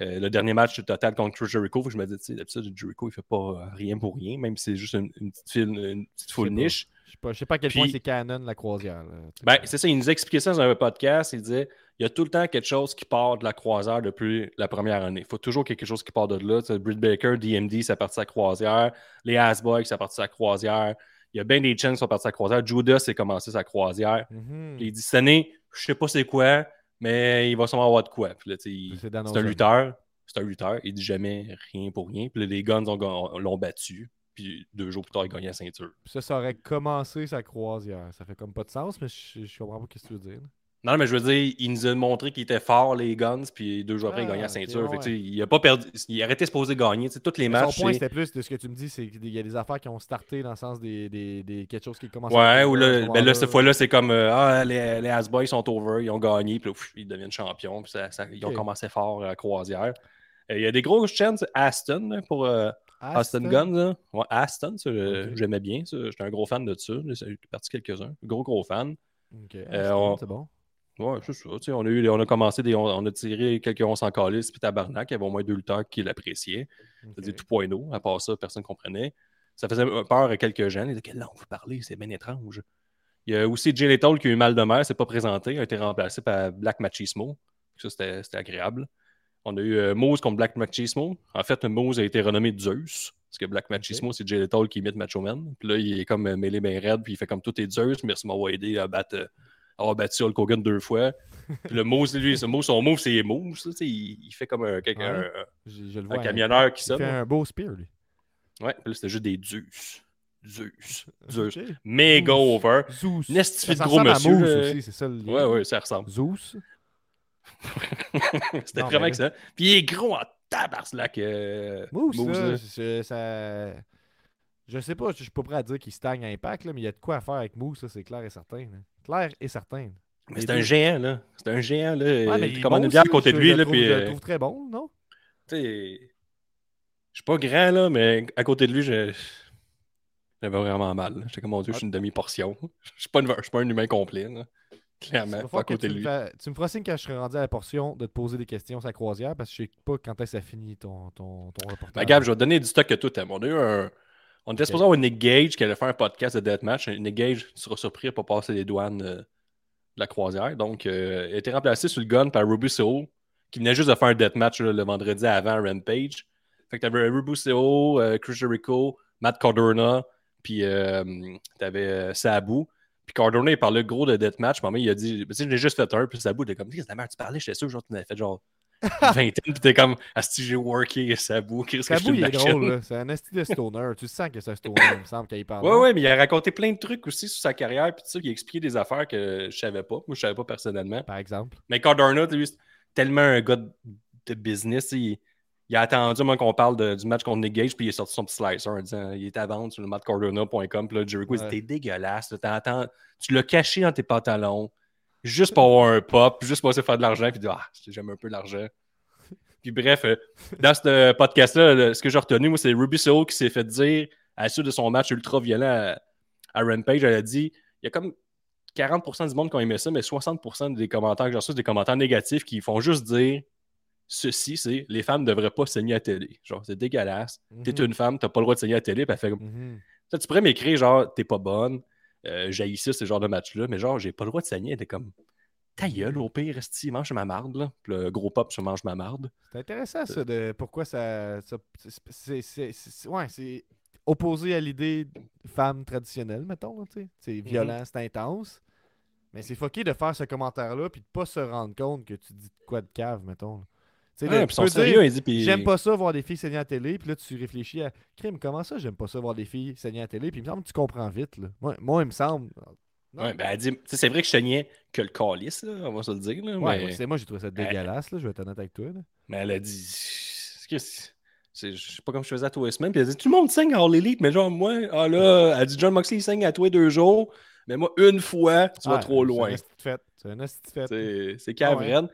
Euh, le dernier match total contre Jericho, je me disais, tu sais, d'habitude, Jericho, il fait pas rien pour rien, même si c'est juste une, une petite, file, une petite foule niche. Je sais pas, je sais pas à quel Puis, point c'est canon, la croisière. Là. Ben, c'est ça, il nous expliquait ça dans un podcast, il disait, il y a tout le temps quelque chose qui part de la croisière depuis la première année. Il faut toujours quelque chose qui part de là. Tu sais, Britt Baker, D M D, ça partit à la croisière. Les Asboys, ça partit à la croisière. Il y a bien des chaînes qui sont partis à la croisière. Judas, c'est commencé sa croisière. Mm-hmm. Puis, il dit, cette année, je sais pas c'est quoi, mais il va sûrement avoir de quoi. Puis là, il, c'est, c'est un jeunes. lutteur. C'est un lutteur. Il dit jamais rien pour rien. Puis là, les Guns ont, l'ont battu. Puis deux jours plus tard, il gagne la ceinture. Puis ça, ça aurait commencé sa croisière. Ça fait comme pas de sens, mais je, je comprends pas ce que tu veux dire. Non, mais je veux dire, il nous a montré qu'il était fort, les Guns, puis deux jours après, ah, il gagnait la ceinture. Okay, fait ouais. Il a pas perdu, il arrêtait de se poser gagner. Toutes les mais matchs. Son point, c'était plus de ce que tu me dis, c'est qu'il y a des affaires qui ont starté dans le sens des, des, des quelque chose qui commence. Ouais, ou là, ben là, cette fois-là, c'est comme euh, ah, les, les Asboys sont over, ils ont gagné, puis là, pff, ils deviennent champions, puis ça, ça, ils ont okay. commencé fort à euh, croisière. Il euh, y a des grosses chaînes, Aston, pour euh, Aston Guns. Ouais, Aston, ça, okay. j'aimais bien. Ça. J'étais un gros fan de ça. J'ai parti quelques-uns. Gros, gros fan. Okay. Euh, c'est, on... c'est bon. Ouais, c'est ça. Tu sais, on, a eu, on a commencé, des, on, on a tiré quelques on s'en calisse, puis Tabarnak, il y avait au moins deux lutteurs qui l'appréciaient. Okay. C'est-à-dire tout point d'eau. À part ça, personne ne comprenait. Ça faisait peur à quelques jeunes. Ils disaient, quelle langue vous parlez, c'est bien étrange. Il y a aussi Jay Lethal qui a eu mal de mer, c'est pas présenté, a été remplacé par Black Machismo. Ça, c'était, c'était agréable. On a eu euh, Moose contre Black Machismo. En fait, Moose a été renommé Zeus. Parce que Black Machismo, okay. c'est Jay Lethal qui imite Macho Man. Puis là, il est comme euh, mêlé bien raide, puis il fait comme tout est Zeus. Merci de m'avoir aidé à battre, euh, avoir battu Hulk Hogan deux fois. Puis le Moose, lui, son move, son move c'est Moose. Il, il fait comme un, un, ouais, un, je, je le vois, un camionneur il, qui sonne. Il fait un beau spear, lui. Ouais, puis là, c'était juste des Zeus. Zeus. Zeus. Okay. Mega Zeus. Over. Zeus. Nestifi de gros monsieur. Moose euh... aussi, c'est ça. Le... Ouais, ouais, ça ressemble. Zeus. C'était non, vraiment que ça. Puis il est gros en tabarnak. Euh, Moose, Moose là, là. Je, ça... je sais pas, je suis pas prêt à dire qu'il stagne à Impact, là, mais il y a de quoi à faire avec Moose, là, c'est clair et certain. Là. Clair et certain. Mais c'est un, géant, là. c'est un géant, là. C'est un géant, là. Il commande bien à côté de lui. Je le trouve, puis, je le trouve très bon, non? Tu sais, je suis pas grand, là, mais à côté de lui, je... j'avais vraiment mal. Là. J'étais comme, mon Dieu, je suis une demi-portion. Je suis pas, une... pas un humain complet, là. Clairement, pas à côté de lui. Fais... Tu me feras signe quand je serai rendu à la portion de te poser des questions sur la croisière parce que je sais pas quand est-ce que ça finit ton, ton, ton reportage. Ben, Gab, je vais te donner du stock que tout t'aimes. On a eu un... On était okay. supposé avoir Nick Gage qui allait faire un podcast de Deathmatch. Nick Gage sera surpris pour passer les douanes euh, de la croisière. Donc, euh, il a été remplacé sur le gun par Ruby Soho qui venait juste de faire un Deathmatch là, le vendredi avant Rampage. Fait que t'avais Ruby Soho, euh, Chris Jericho, Matt Cardona, puis euh, t'avais euh, Sabu. Puis Cardona, il parlait gros de Deathmatch. Maman, il a dit, tu sais, j'ai juste fait un. Puis Sabu, t'es comme, qu'est-ce que la merde, tu parlais, j'étais sûr, genre, tu en avais fait genre vingt ans. Puis t'es comme, asti, j'ai worké, Sabu, qu'est-ce que je fais de la chaîne? Sabu, il est drôle, là. C'est un asti de stoner. Tu sens que c'est un stoner, il me semble, quand il parle. Ouais, ouais, mais il a raconté plein de trucs aussi sur sa carrière. Puis tu sais, il a expliqué des affaires que je savais pas. Moi, je savais pas personnellement. Par exemple. Mais Cardona, tu sais, tellement un gars de business, il. Il a attendu moi, qu'on parle de, du match contre Nick Gage, puis il est sorti son petit slicer en disant il est à vendre sur le matt cardona point com. Puis là, Jericho, il dit t'es dégueulasse. Là, tu l'as caché dans tes pantalons juste pour avoir un pop, juste pour se faire de l'argent. Puis il dit ah, j'aime un peu l'argent. Puis bref, euh, dans ce euh, podcast-là, là, ce que j'ai retenu, moi, c'est Ruby Soho qui s'est fait dire à la suite de son match ultra violent à, à Rampage. Elle a dit il y a comme quarante pour cent du monde qui ont aimé ça, mais soixante pour cent des commentaires que j'ai reçus, c'est des commentaires négatifs qui font juste dire. Ceci, c'est les femmes ne devraient pas saigner à la télé. Genre, c'est dégueulasse. Mm-hmm. T'es une femme, t'as pas le droit de saigner à la télé. Puis elle fait comme. Mm-hmm. Ça, tu pourrais m'écrire, genre, t'es pas bonne, euh, j'haïs ça, ce genre de match-là, mais genre, j'ai pas le droit de saigner. T'es comme, ta gueule, au pire, resti, mange ma marde, là. Puis le gros pop, je mange ma marde. C'est intéressant, ça, de pourquoi ça. ça c'est, c'est, c'est, ouais, c'est opposé à l'idée femme traditionnelle, mettons, tu sais. C'est violent, mm-hmm. c'est intense. Mais c'est fucké de faire ce commentaire-là, puis de pas se rendre compte que tu dis de quoi de cave, mettons. Là. Ouais, puis sérieux, dit, pis... J'aime pas ça voir des filles saigner à la télé. Puis là, tu réfléchis à crime, comment ça, j'aime pas ça voir des filles saigner à la télé. Puis il me semble que tu comprends vite. Là. Moi, moi, il me semble. Non. Ouais, ben elle dit, c'est vrai que je saignais que le calice, là, on va se le dire. Là, ouais, mais... moi, c'est moi, j'ai trouvé ça dégueulasse. Elle... Là, je vais être honnête avec toi. Là. Mais elle a dit, c'est... C'est... c'est pas comme je faisais à tous les semaines. Puis elle dit, tout le monde saigne à All Elite, mais genre, moi, ah là, elle dit, John Moxley, il saigne à toi deux jours. Mais moi, une fois, tu ah, vas trop loin. C'est un esti de fête. C'est cavrenne.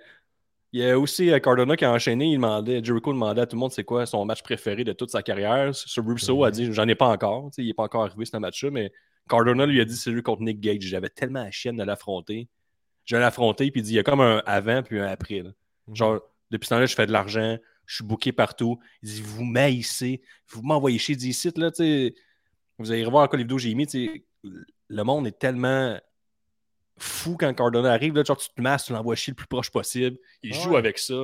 Il y a aussi uh, Cardona qui a enchaîné, il demandait, Jericho demandait à tout le monde c'est quoi son match préféré de toute sa carrière. Sur Russo a dit j'en ai pas encore, il n'est pas encore arrivé ce match-là, mais Cardona lui a dit c'est lui contre Nick Gage. J'avais tellement la chienne de l'affronter. Je l'ai affronté, puis il dit il y a comme un avant puis un après. Là. Mm-hmm. Genre, depuis ce temps-là, je fais de l'argent, je suis booké partout. Il dit vous m'haïssez, vous m'envoyez chez des sites, là, tu sais. Vous allez revoir encore les vidéos que j'ai mis, tu sais. Le monde est tellement. Fou quand Cardona arrive, là, genre tu te masses, tu l'envoies chier le plus proche possible. Il ouais. joue avec ça.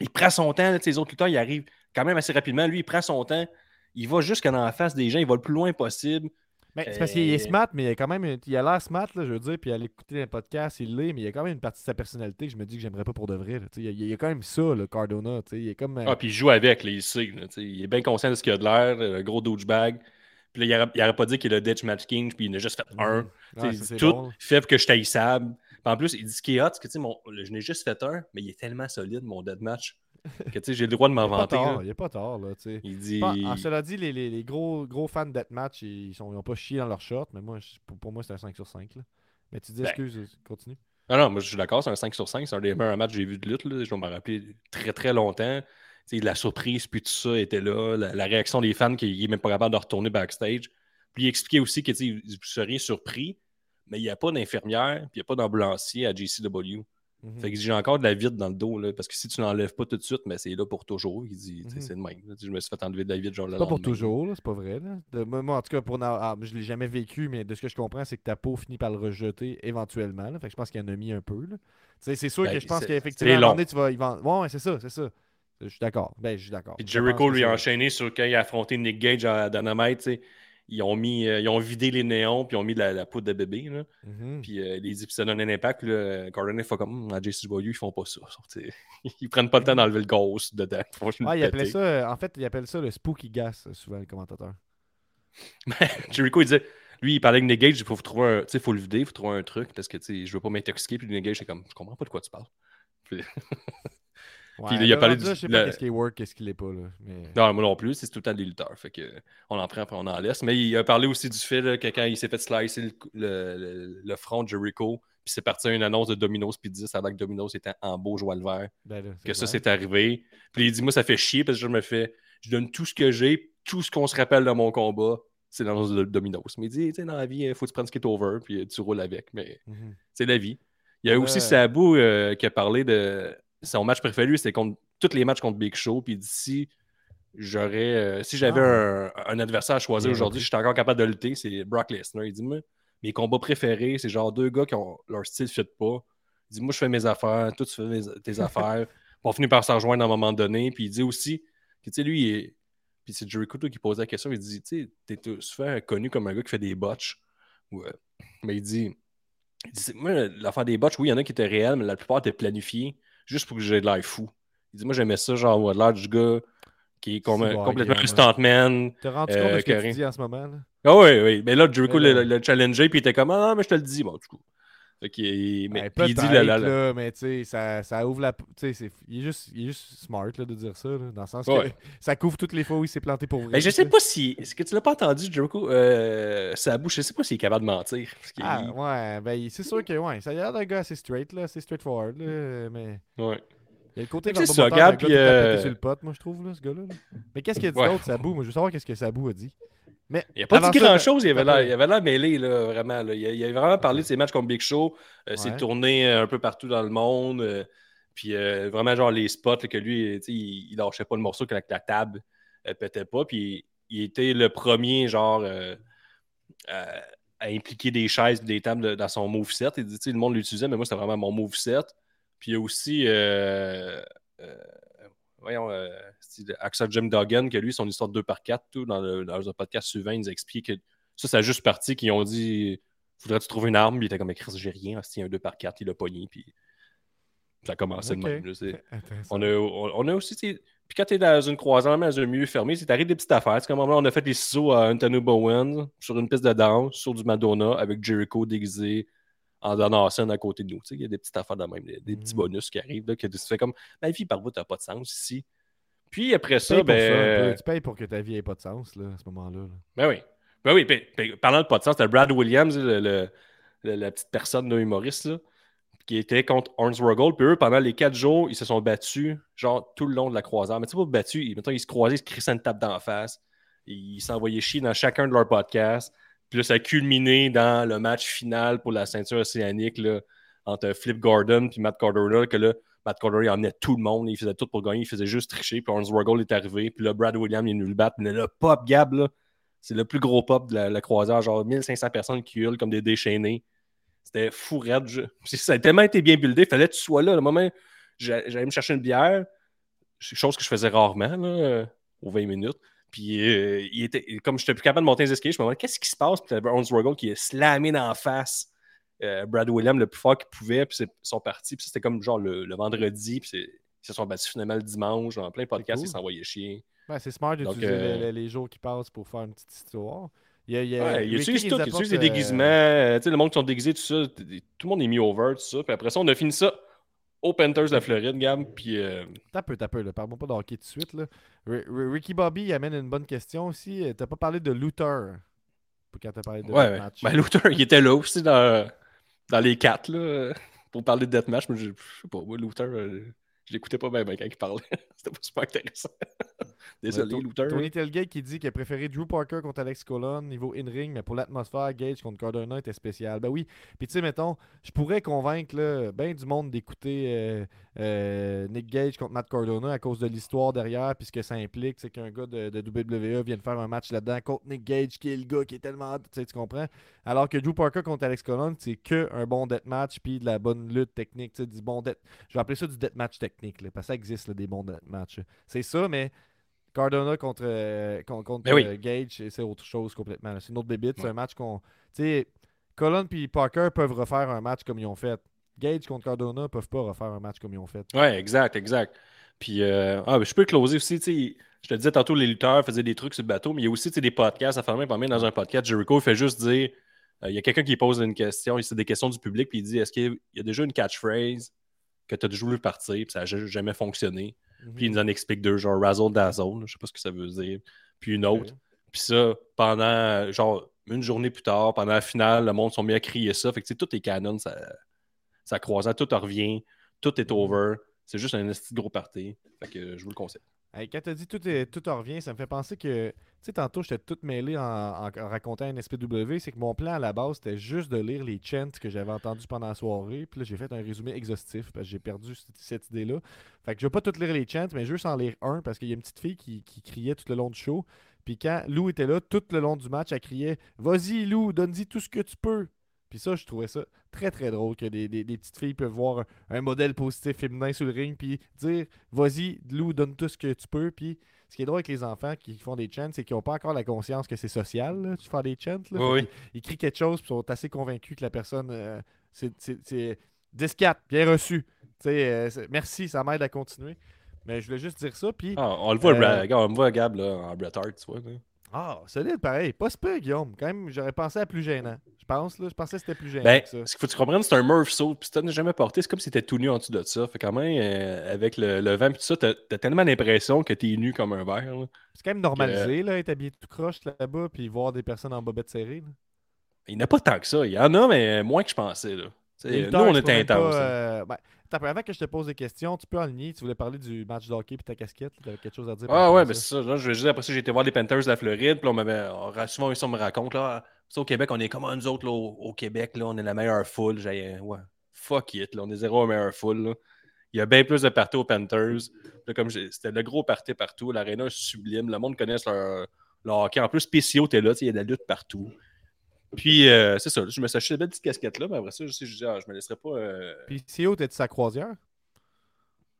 Il prend son temps, là, les autres lutteurs, il arrive quand même assez rapidement. Lui, il prend son temps. Il va jusqu'à dans la face des gens, il va le plus loin possible. Ben, c'est euh... parce qu'il est smart, mais il a quand même il a l'air smart, là, je veux dire, puis à l'écouter un podcast, il l'est, mais il y a quand même une partie de sa personnalité que je me dis que j'aimerais pas pour de vrai. Il y, a, il y a quand même ça, le Cardona. Il est comme. Euh... Ah, puis il joue avec, là, il sait. Là, il est bien conscient de ce qu'il a de l'air, le gros douchebag. Puis là, il n'aurait pas dit qu'il a Ditch Match King, puis il en a juste fait un. Ouais, ça, tout bon. Fait pour que je taille sable. En plus, il dit ce qui est hot, c'est que mon, je n'ai juste fait un, mais il est tellement solide, mon deathmatch, que j'ai le droit de m'en vanter. Il n'est pas tard, là, tu sais. Il dit... Pas, en cela dit, les, les, les gros, gros fans de deathmatch, ils n'ont pas chié dans leur short, mais moi, pour, pour moi, c'est un cinq sur cinq. Là. Mais tu dis, ben... excuse, continue. Ah non, moi, je suis d'accord, c'est un cinq sur cinq. C'est un des meilleurs matchs que j'ai vu de lutte. Là. Je vais m'en rappeler très, très longtemps. T'sais, la surprise, puis tout ça était là. La, la réaction des fans qui n'est même pas capable de retourner backstage. Puis il expliquait aussi que vous seriez surpris, mais il n'y a pas d'infirmière, puis il n'y a pas d'ambulancier à J C W. Mm-hmm. Fait que j'ai encore de la vide dans le dos, là, parce que si tu ne l'enlèves pas tout de suite, mais c'est là pour toujours. Il dit, mm-hmm. c'est le même. Là, je me suis fait enlever de la vide, genre là. Pas pour toujours, là, c'est pas vrai. Là. De, moi, en tout cas, pour ah, je ne l'ai jamais vécu, mais de ce que je comprends, c'est que ta peau finit par le rejeter éventuellement. Là. Fait que je pense qu'il en a mis un peu. Là. C'est sûr ben, que je pense qu'effectivement, à un moment donné, tu vas. Vend... Ouais, ouais, c'est ça, c'est ça. Je suis d'accord. Ben, je suis d'accord. Puis Jericho lui a enchaîné sur quand il a affronté Nick Gage à Dynamite, tu sais. Ils ont, mis, euh, ils ont vidé les néons, puis ils ont mis de la, la poudre de bébé. Là. Mm-hmm. Puis euh, les épisodes d'un impact, Cardona fait comme à J C W, ils font pas ça. Ils prennent pas le temps d'enlever le ghost dedans. Ah, il appelait ça, en fait, il appelle ça le spooky gas, souvent, le commentateur. Jericho, il disait, lui, il parlait avec Nick Gage, il faut, faut le vider, il faut trouver un truc, parce que je veux pas m'intoxiquer. Puis Nick Gage, c'est comme, je comprends pas de quoi tu parles. Puis... Ouais, puis, là, il a parlé du... Je sais pas le... qu'est-ce qui est work, qu'est-ce qu'il est pas. Là. Mais... Non, moi non plus, c'est tout le temps des lutteurs. Fait que on en prend, puis on en laisse. Mais il a parlé aussi du fait là, que quand il s'est fait slicer le, le, le front de Jericho, puis c'est parti à une annonce de Domino's Pizza, ça va que Domino's était en beau joie le vert. Ben là, que vrai. Ça, c'est arrivé. Puis il dit, moi, ça fait chier parce que je me fais... Je donne tout ce que j'ai, tout ce qu'on se rappelle de mon combat, c'est l'annonce de Domino's. Mais il dit, tu sais, dans la vie, il faut que tu prennes ce qui est over, puis tu roules avec. Mais mm-hmm. c'est la vie. Il y a euh... aussi Sabu euh, qui a parlé de... Son match préféré, lui, c'était contre tous les matchs contre Big Show. Puis il dit si j'aurais euh, si j'avais ah. un, un adversaire à choisir bien aujourd'hui, je suis encore capable de lutter, c'est Brock Lesnar. Il dit moi, mes combats préférés, c'est genre deux gars qui ont leur style ne fit pas. Il dit moi, je fais mes affaires, toi, tu fais mes, tes affaires. On finit par s'en rejoindre à un moment donné. Puis il dit aussi que, tu sais, lui, il est... puis c'est Jericho qui posait la question. Il dit tu sais, t'es souvent connu comme un gars qui fait des botches. Ouais. Mais il dit, il dit moi, l'affaire des botches, oui, il y en a qui étaient réels, mais la plupart étaient planifiés. Juste pour que j'ai de l'air fou. Il dit, moi, j'aimais ça, genre, ouais, l'air du gars qui est comme, bon, complètement un stuntman. T'as rendu euh, compte de ce que rien. Tu dis en ce moment, là? Ah oui, oui. Mais là, Jericho ouais, le, le challengeait, puis il était comme, ah, mais je te le dis, bon, du coup. Fait qu'il mais, ouais, puis il dit, là, là, là. là mais tu sais, ça, ça ouvre la... Tu sais, c'est... Il, est juste, il est juste smart, là, de dire ça, là, dans le sens ouais. que ça couvre toutes les fois où il s'est planté pour vrai. Mais je sais pas si... Est-ce que tu l'as pas entendu, Jericho, euh, sa bouche, je sais pas s'il est capable de mentir. Ah, il... ouais, ben c'est sûr que, ouais, ça a l'air d'un gars assez straight, là, assez straightforward, là, mais... Ouais. Il y a le côté d'un bon gars qui euh... a pété sur le pote, moi, je trouve, là, ce gars-là. Là. Mais qu'est-ce qu'il a dit ouais. d'autre, Sabu? Moi, je veux savoir qu'est-ce que Sabu a dit. Mais il n'a pas dit grand-chose, il avait l'air, il avait l'air mêlé, là, vraiment. Là. Il, il avait vraiment parlé de ses matchs comme Big Show, euh, ouais. ses tournées euh, un peu partout dans le monde, euh, puis euh, vraiment, genre, les spots là, que lui, il, il lâchait pas le morceau que la, la table ne pétait pas, puis il était le premier, genre, euh, à, à impliquer des chaises des tables de, dans son moveset. Il dit, le monde l'utilisait, mais moi, c'était vraiment mon moveset. Puis il y a aussi... Euh, euh, Voyons, euh, Axel Jim Duggan, que lui, son histoire de deux par quatre, tout, dans le, dans le podcast suivant, il nous explique que ça, ça a juste parti, qu'ils ont dit faudrait-tu trouver une arme, puis il était comme écrit j'ai rien, c'est un deux par quatre, il l'a pogné, puis ça a commencé okay. de même. Là, c'est... On, a, on, on a aussi, t'sais... puis quand t'es dans une croisante, même dans un milieu fermé, c'est t'arrives des petites affaires. C'est comme on a fait les ciseaux à Anthony Bowen sur une piste de danse, sur du Madonna, avec Jericho déguisé en donnant scène à côté de nous. Il y a des petites affaires de même, des, des petits bonus qui arrivent, là, que tu fais comme « Ma vie, par vous, t'as pas de sens ici. » Puis après tu ça, ben... Ça, tu payes pour que ta vie ait pas de sens, là, à ce moment-là. Là. Ben oui. Ben oui, ben, ben, parlant de pas de sens, t'as Brad Williams, le, le, le, la petite personne d'un humoriste, là, qui était contre Hornswoggle. Puis eux, pendant les quatre jours, ils se sont battus, genre, tout le long de la croisière. Mais tu sais pas, battus, ils, mettons, ils se croisaient, ils se crissaient une tape d'en face. Ils s'envoyaient chier dans chacun de leurs podcasts. Puis là, ça a culminé dans le match final pour la ceinture océanique là, entre Flip Gordon et Matt Cardona, que là, Matt Cardona, il emmenait tout le monde, il faisait tout pour gagner, il faisait juste tricher, puis Hornswoggle est arrivé, puis là, Brad Williams, il nous le bat, mais le pop, Gab, là, c'est le plus gros pop de la, la croisière, genre mille cinq cents personnes qui hurlent comme des déchaînés. C'était fou raide. Je... Ça a tellement été bien buildé, il fallait que tu sois là. Le moment, j'allais me chercher une bière, chose que je faisais rarement, là, aux vingt minutes. Puis, euh, il était, comme je n'étais plus capable de monter les escaliers, je me demandais qu'est-ce qui se passe. Puis, t'avais Hornswoggle qui est slamé dans la face. Euh, Brad Williams, le plus fort qu'il pouvait. Puis, ils sont partis. Puis, c'était comme genre le, le vendredi. Puis, c'est, ils se sont battus finalement le dimanche. En plein podcast, cool. Ils s'envoyaient chier. Ben, c'est smart d'utiliser euh... les, les jours qui passent pour faire une petite histoire. Il y a, il y a, ouais, il utilise tout, il utilise des déguisements, euh... tu sais, le monde qui sont déguisés, tout ça, tout le monde est mis over, tout ça, puis après ça, on a fini ça au Panthers de la Floride, Gab, puis... Euh... T'as peu, t'as peu, là, parle-moi pas de hockey tout de suite, là. R- R- Ricky Bobby, il amène une bonne question aussi, t'as pas parlé de Luther, quand t'as parlé de ouais, match. Ouais, ben Luther, il était là aussi dans, dans les quatre, là, pour parler de deathmatch, mais je sais pas, moi, Luther... Euh... Je l'écoutais pas bien ben quand il parlait. C'était pas super intéressant. Désolé, ouais, Luther. Tony Telgate qui dit qu'il a préféré Drew Parker contre Alex Colon, niveau in-ring, mais pour l'atmosphère, Gage contre Cardona était spécial. Ben oui. Puis tu sais, mettons, je pourrais convaincre là, ben du monde d'écouter euh, euh, Nick Gage contre Matt Cardona à cause de l'histoire derrière, puis ce que ça implique, c'est qu'un gars de, de W W E vienne faire un match là-dedans contre Nick Gage, qui est le gars qui est tellement... Tu sais, tu comprends? Alors que Drew Parker contre Alex Colon, c'est qu'un bon deathmatch, puis de la bonne lutte technique, tu sais, du bon death... Je vais appeler ça du deathmatch technique. Là, parce que ça existe là, des bons matchs. C'est ça, mais Cardona contre, euh, contre mais oui. euh, Gage, c'est autre chose complètement. Là. C'est une autre bébite. Ouais. C'est un match qu'on. Tu sais, Colon et Parker peuvent refaire un match comme ils ont fait. Gage contre Cardona ne peuvent pas refaire un match comme ils ont fait. Ouais, exact, exact. Puis, euh, ah, je peux closer aussi. Je te disais tantôt, les lutteurs faisaient des trucs sur le bateau, mais il y a aussi des podcasts à faire. Même dans un podcast, Jericho, il fait juste dire il euh, y a quelqu'un qui pose une question, c'est des questions du public, puis il dit est-ce qu'il y a déjà une catchphrase que tu as toujours voulu partir, puis ça n'a jamais fonctionné. Mm-hmm. Puis il nous en explique deux, genre Razzle Dazzle, je sais pas ce que ça veut dire, puis une autre. Okay. Puis ça, pendant, genre, une journée plus tard, pendant la finale, le monde sont mis à crier ça. Fait que, tu sais, tout est canon, ça, ça croisait, tout revient, tout est over. C'est juste un esti gros party. Fait que je vous le conseille. Hey, quand tu as dit tout, est, tout en revient, ça me fait penser que, tu sais, tantôt, j'étais tout mêlé en, en, en racontant un N S P W. C'est que mon plan à la base, c'était juste de lire les chants que j'avais entendus pendant la soirée. Puis là, j'ai fait un résumé exhaustif parce que j'ai perdu cette, cette idée-là. Fait que je vais pas tout lire les chants, mais juste en lire un parce qu'il y a une petite fille qui, qui criait tout le long du show. Puis quand Lou était là, tout le long du match, elle criait « Vas-y, Lou, donne-y tout ce que tu peux ». Puis ça, je trouvais ça très, très drôle que des, des, des petites filles peuvent voir un, un modèle positif féminin sur le ring puis dire « Vas-y, Lou, donne tout ce que tu peux. » Puis ce qui est drôle avec les enfants qui font des chants, c'est qu'ils n'ont pas encore la conscience que c'est social, là, de faire des chants. Là. Oui. Ils, ils crient quelque chose puis sont assez convaincus que la personne... Euh, c'est, c'est, c'est dix quatre, bien reçu. Euh, c'est, merci, ça m'aide à continuer. Mais je voulais juste dire ça. Puis, ah, on le voit, euh, on me voit Gab là, en Bret Hart, tu vois. Là. Ah, solide, pareil. Pas super, Guillaume. Quand même, j'aurais pensé à plus gênant. Je pense, là. Je pensais que c'était plus gênant ben, que ça. Ce qu'il faut que tu comprennes, c'est un Murph Saut. Puis si t'en as jamais porté, c'est comme si t'étais tout nu en dessous de ça. Fait quand même, euh, avec le, le vent et tout ça, t'as, t'as tellement l'impression que t'es nu comme un verre. Là. C'est quand même normalisé, que, là, être habillé tout croche là-bas, puis voir des personnes en bobette serrée. Là. Il n'y en a pas tant que ça. Il y en a, mais moins que je pensais, là. Nous, on était intense. Euh, ben, avant que je te pose des questions, tu peux en ligne. Tu voulais parler du match de hockey et ta casquette. Tu avais quelque chose à dire. Ah ouais, ben c'est ça. Là, je vais juste, après ça, j'ai été voir les Panthers de la Floride. Puis on m'avait. On, souvent, ils me racontent. Là, au Québec, on est comme nous autres. Là, au Québec, là, on est la meilleure foule. J'ai, ouais, fuck it. Là, on est zéro à meilleure foule. Là. Il y a bien plus de parties aux Panthers. Là, comme j'ai, c'était le gros party partout. L'aréna est sublime. Le monde connaît leur, leur hockey. En plus, P C O, t'es là. Il y a de la lutte partout. Puis, euh, c'est ça. Je me suis acheté cette belle petite casquette-là, mais après ça, je, je, ah, je me laisserais pas... Euh... Puis, P C O, t'étais sa croisière?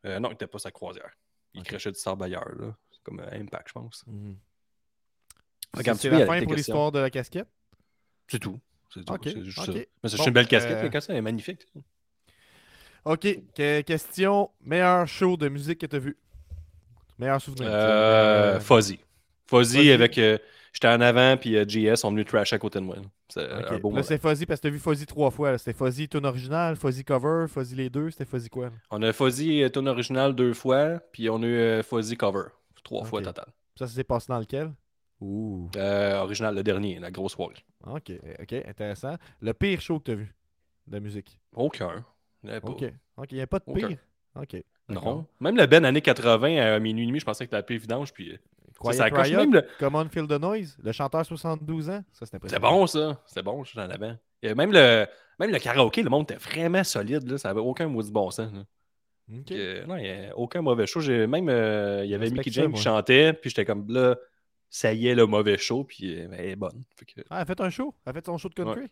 Euh, non, il n'était pas sa croisière. Il okay. crachait du sable ailleurs, là. C'est comme euh, Impact, je pense. Mm-hmm. Donc, c'est, c'est la fin pour l'histoire de la casquette? C'est tout. C'est tout. Okay. C'est juste okay. ça. Mais c'est bon, une belle casquette, euh... la casquette, elle est magnifique. OK. Que- question. Meilleur show de musique que t'as vu? Meilleur souvenir? Euh, euh... Fuzzy. Fuzzy. Fuzzy avec... Euh, j'étais en avant, puis uh, G S sont venus trash à côté de moi. Là. C'est okay. un beau là, c'est Fuzzy, parce que t'as vu Fuzzy trois fois. Là. C'était Fuzzy tune original, Fuzzy cover, Fuzzy les deux. C'était Fuzzy quoi? Là? On a Fuzzy tune original deux fois, puis on a eu Fuzzy cover trois okay. fois total. Ça, ça s'est passé dans lequel? Ouh. Euh, original, le dernier, la grosse soirée. OK, OK, intéressant. Le pire show que t'as vu de la musique? Aucun. Il n'y a pas okay. Okay. de pire? Aucun. OK. D'accord. Non. Même le Ben années quatre-vingts à minuit et demi, je pensais que t'as appelé vidange, puis... Quiet ça, ça Riot, même le... Common Feel the Noise, le chanteur soixante-douze ans, ça c'était impressionnant. C'est bon ça, c'était bon, je suis en avant. Même le, même le karaoké, le monde était vraiment solide, là. Ça n'avait aucun maudit bon sens. Okay. Euh, non, il n'y avait aucun mauvais show. J'ai... Même euh, il y avait Mickey James qui chantait, puis j'étais comme là, ça y est le mauvais show, puis euh, elle est bonne. Fait que... Ah, elle a fait un show, elle a fait son show de country.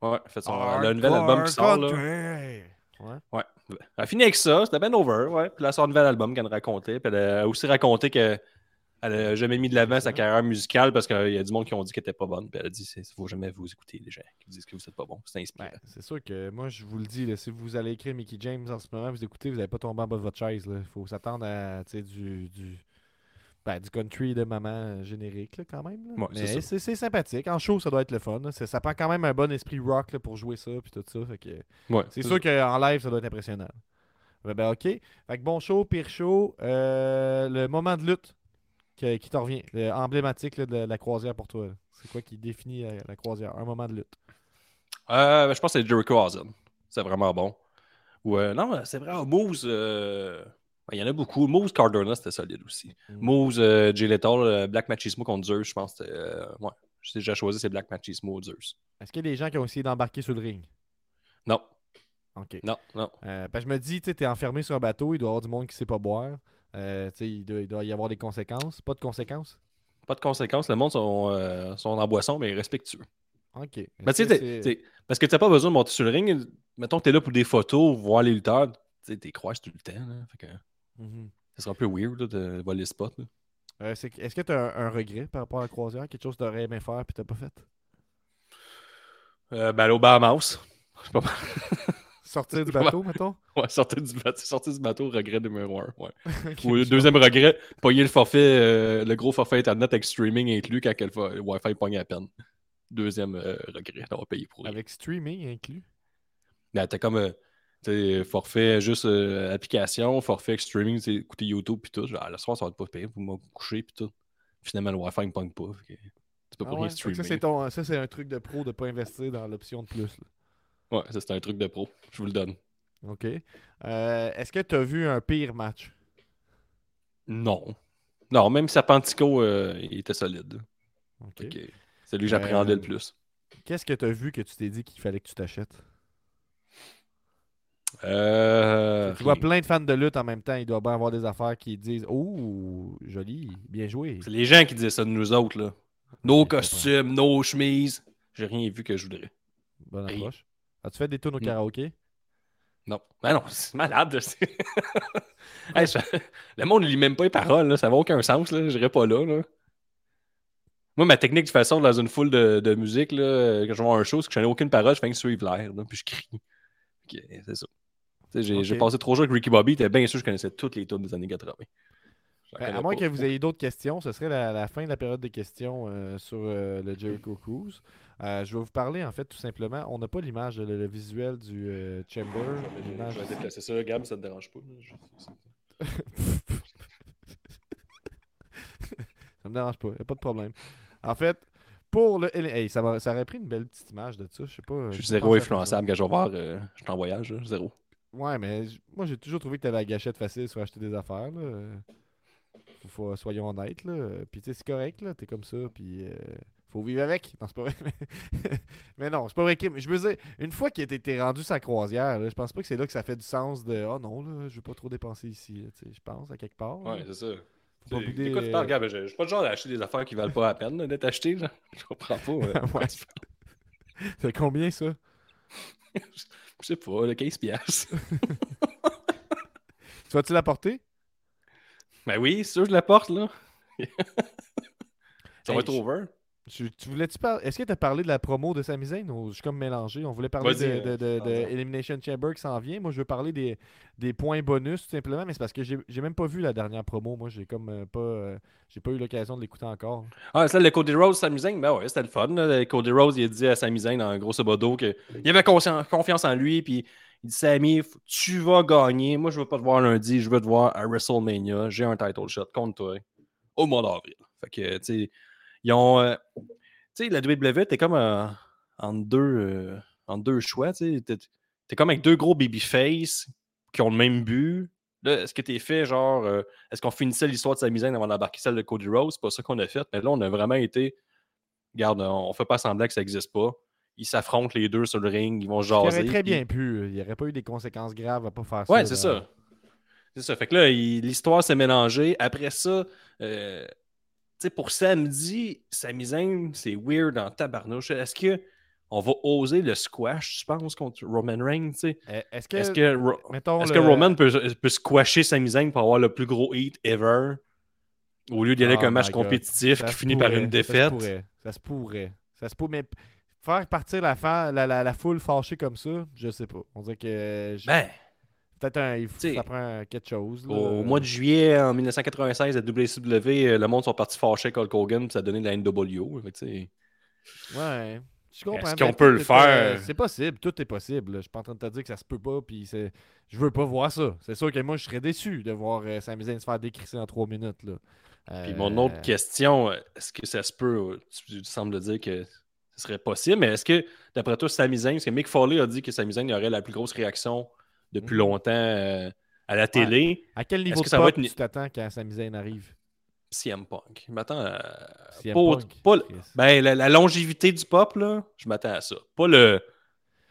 Ouais, ouais elle a fait son Art le nouvel album qui sort country. Là. Ouais. ouais. Elle a fini avec ça, c'était ben over, ouais. Puis là, elle sort un nouvel album qu'elle racontait, puis elle a aussi raconté que. Elle n'a jamais mis de l'avant sa carrière musicale parce qu'il euh, y a du monde qui ont dit qu'elle n'était pas bonne. Puis elle a dit il ne faut jamais vous écouter, les gens qui disent que vous n'êtes pas bon. C'est inspirant. Ben, c'est sûr que moi, je vous le dis, là, si vous allez écrire Mickey James en ce moment, vous écoutez, vous n'allez pas tomber en bas de votre chaise. Il faut s'attendre à du, du, Ben, du country de maman générique, là, quand même. Là. Ouais, mais c'est, c'est, c'est sympathique. En show, ça doit être le fun. C'est, ça prend quand même un bon esprit rock là, pour jouer ça puis tout ça. Fait que, ouais, c'est, c'est sûr qu'en live, ça doit être impressionnant. Ben, ben OK. Fait que bon show, pire show. Euh, le moment de lutte que, qui t'en revient. Emblématique là, de la croisière pour toi. Là. C'est quoi qui définit la, la croisière? Un moment de lutte. Euh, ben, je pense que c'est Jericho Hazard. C'est vraiment bon. Ou euh, non, c'est vrai. Moose... Euh... Il y en a beaucoup. Moose Cardona, c'était solide aussi. Mm. Moose, euh, Jay Lethal, euh, Black Machismo contre Zeus, je pense que c'était... Euh, ouais, j'ai déjà choisi, c'est Black Machismo ou Zeus. Est-ce qu'il y a des gens qui ont essayé d'embarquer sur le ring? Non. OK. Non, non. Euh, ben, je me dis, tu sais, t'es enfermé sur un bateau, il doit y avoir du monde qui sait pas boire. Euh, tu sais, il, il doit y avoir des conséquences. Pas de conséquences? Pas de conséquences. Le monde sont, euh, sont en boisson, mais respectueux. OK. Ben, t'sais, t'sais, t'sais, t'sais, parce que t'as pas besoin de monter sur le ring. Mettons que t'es là pour des photos, voir les lutteurs. Tu t'es croises tout le temps, là. Fait que... Mm-hmm. Ça serait un peu weird là, de voler le spot. Là. Euh, c'est... Est-ce que tu as un, un regret par rapport à la croisière? Quelque chose que tu aurais aimé faire et tu n'as pas fait? Euh, ben, aller au Bahamas. Pas... sortir du bateau, mettons? Ouais, sortir du bateau, sortir du bateau, regret numéro un. Ouais. Okay, ou, deuxième regret, payer le forfait, euh, le gros forfait Internet avec streaming inclus quand le Wi-Fi pogne à peine. Deuxième euh, regret, on va payer pour. Avec streaming inclus? Ben, t'as comme. Euh... T'sais, forfait juste euh, application, forfait streaming, écouter YouTube puis tout. Genre, le soir, ça va être pas payé, vous me coucher puis tout. Finalement, le Wi-Fi ne pogne pas. Tu peux pas ah ouais, rien streamer. Ça c'est, ton, ça, c'est un truc de pro de pas investir dans l'option de plus. Là. Ouais, ça, c'est un truc de pro. Je vous le donne. OK. Euh, est-ce que tu as vu un pire match? Non. Non, même Serpentico, euh, il était solide. OK. Okay. C'est lui que j'appréhendais euh, le plus. Qu'est-ce que tu as vu que tu t'es dit qu'il fallait que tu t'achètes? Euh... Tu vois plein de fans de lutte en même temps. Il doit bien avoir des affaires qui disent « Oh, joli, bien joué. » C'est les gens qui disent ça de nous autres. Là. Nos costumes, nos chemises. J'ai rien vu que je voudrais. Bonne approche. Hey. As-tu fait des tours au karaoké? Non. Ben non, c'est malade. C'est... hey, ça... Le monde ne lit même pas les paroles. Là. Ça n'a aucun sens. Je n'irais pas là, là. Moi, ma technique de façon dans une foule de, de musique, là, quand je vois un show, c'est que je n'ai aucune parole. Je fais que suivre l'air. Là, puis je crie. Okay, c'est ça. J'ai, okay. j'ai passé trois jours avec Ricky Bobby, t'es bien sûr que je connaissais toutes les tours des années quatre-vingts. Ben, à moins que vous ayez d'autres questions, ce serait la, la fin de la période de questions euh, sur euh, le Jericho Cruise. Euh, je vais vous parler, en fait, tout simplement. On n'a pas l'image, le, le visuel du euh, Chamber. Je vais, je vais déplacer ça, Gab, ça te dérange pas. Je... ça me dérange pas, y a pas de problème. En fait, pour le... hey, ça, m'a... ça aurait pris une belle petite image de ça, je sais pas. Je suis zéro influençable quand je vais voir, euh, je suis en voyage, là, zéro. Ouais, mais j... moi j'ai toujours trouvé que t'avais la gâchette facile sur acheter des affaires, là. Faut, faut, soyons honnêtes, là. Puis tu sais, c'est correct, là, t'es comme ça, puis euh, faut vivre avec. Non, c'est pas vrai. mais non, c'est pas vrai. Je veux dire, une fois que t'es, t'es rendu sa croisière, là, je pense pas que c'est là que ça fait du sens de « Ah oh, non, là, je veux pas trop dépenser ici, je pense, à quelque part. » Ouais, là. C'est ça. Des... Écoute, euh... regarde, je suis pas le genre d'acheter des affaires qui valent pas la peine là, d'être achetées. Là. Je comprends pas. Euh, ouais. C'est combien ça? je sais pas, le quinze piastres. Tu vas-tu la porter? Ben oui, c'est sûr que je la porte, là. Ça hey, va être over. Tu, tu voulais-tu parler? Est-ce que tu as parlé de la promo de Sami Zayn? Je suis comme mélangé. On voulait parler Vas-y, de, de, de, de Elimination Chamber qui s'en vient. Moi, je veux parler des, des points bonus, tout simplement, mais c'est parce que j'ai, j'ai même pas vu la dernière promo. Moi, j'ai comme euh, pas euh, j'ai pas eu l'occasion de l'écouter encore. Ah, c'est là, le Cody Rhodes Sami Zayn? Ben ouais, c'était le fun. Là. Cody Rhodes, il a dit à Sami Zayn, en grosso modo, qu'il avait consci- confiance en lui, puis il dit « Sami, tu vas gagner. Moi, je veux pas te voir lundi. Je veux te voir à WrestleMania. J'ai un title shot contre toi au mois d'avril. » Fait que, tu sais... Ils ont. Euh, tu sais, la W W E, t'es comme euh, en deux, euh, en deux choix. T'es, t'es comme avec deux gros babyface qui ont le même but. Là, est-ce que t'es fait genre. Euh, est-ce qu'on finissait l'histoire de Sami Zayn avant d'embarquer celle de Cody Rhodes? C'est pas ça qu'on a fait. Mais là, on a vraiment été. Regarde, on fait pas semblant que ça n'existe pas. Ils s'affrontent les deux sur le ring, ils vont jaser. Il aurait très bien puis... pu. Il n'y aurait pas eu des conséquences graves à pas faire ça. Ouais, c'est là. ça. C'est ça. Fait que là, il, l'histoire s'est mélangée. Après ça. Euh, T'sais, pour samedi, Sami Zayn, c'est weird en tabarnouche. Est-ce qu'on va oser le squash, je pense, contre Roman Reigns? Euh, est-ce que, est-ce que, Ro- est-ce le... que Roman peut, peut squasher Sami Zayn pour avoir le plus gros hit ever au lieu d'y aller avec oh un match God. compétitif ça qui finit pourrait, par une défaite? Ça se pourrait. Ça se pourrait. Ça se pourrait. Mais faire partir la, fa- la, la, la foule fâchée comme ça, je sais pas. On dirait que. Je... Ben. Peut-être un, il faut, ça prend quelque chose. Là. Au mois de juillet, en dix-neuf cent quatre-vingt-seize, à W C W, le monde sont partis fâcher Hulk Hogan, puis ça a donné de la N W O. Fait, ouais. Je comprends. Est-ce qu'on peut le faire? C'est possible. Tout est possible. Là. Je suis pas en train de te dire que ça se peut pas, puis c'est... je veux pas voir ça. C'est sûr que moi, je serais déçu de voir euh, Sami Zayn se faire décrisser en trois minutes. Là. Euh... Puis mon autre question, est-ce que ça se peut? Tu sembles dire que ce serait possible, mais est-ce que, d'après toi, Sami Zayn, parce que Mick Foley a dit que Sami Zayn aurait la plus grosse réaction depuis longtemps euh, à la télé. Ouais. À quel niveau de ça pop va être... tu t'attends quand Sami Zayn arrive? C M Punk. Je m'attends à... Pas, pas, ben, la, la longévité du pop, là, je m'attends à ça. Pas le...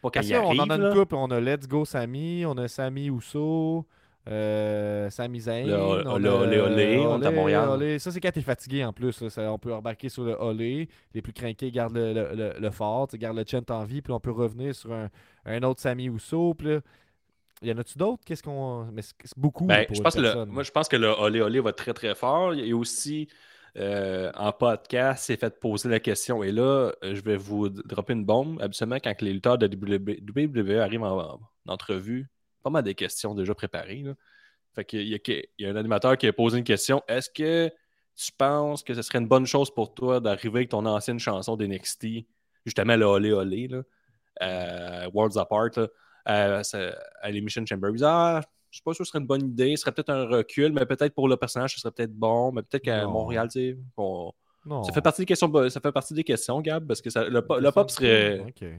Pas quand il arrive, on en a une là. Couple. On a Let's Go Sami, on a Sami Ousso, euh, Sami Zayn. Le on le, a, olé, olé, on est à Montréal. Olé. Ça, c'est quand t'es fatigué en plus. Là. Ça, on peut remarquer sur le olé. Les plus crinqués gardent le, le, le, le fort, gardent le chant en vie, puis on peut revenir sur un, un autre Sami Ousso, puis là, il y en a-tu d'autres? Qu'est-ce qu'on. Mais c'est beaucoup. Ben, pour je pense que le, moi, je pense que le olé olé va très très fort. Et aussi, euh, en podcast, c'est fait poser la question. Et là, je vais vous dropper une bombe. Habituellement, quand les lutteurs de W W E arrivent en, en entrevue, pas mal des questions déjà préparées. Là. Fait qu'il y a, il y a un animateur qui a posé une question. Est-ce que tu penses que ce serait une bonne chose pour toi d'arriver avec ton ancienne chanson d'N X T, justement le olé olé, là, euh, Worlds Apart, là? À, à l'Elimination Chamber. Ah, je ne suis pas sûr que ce serait une bonne idée. Ce serait peut-être un recul, mais peut-être pour le personnage, ce serait peut-être bon. Mais peut-être qu'à non. Montréal, tu sais, on... ça fait partie des questions, ça fait partie des questions, Gab, parce que ça, le, le pop serait... Okay.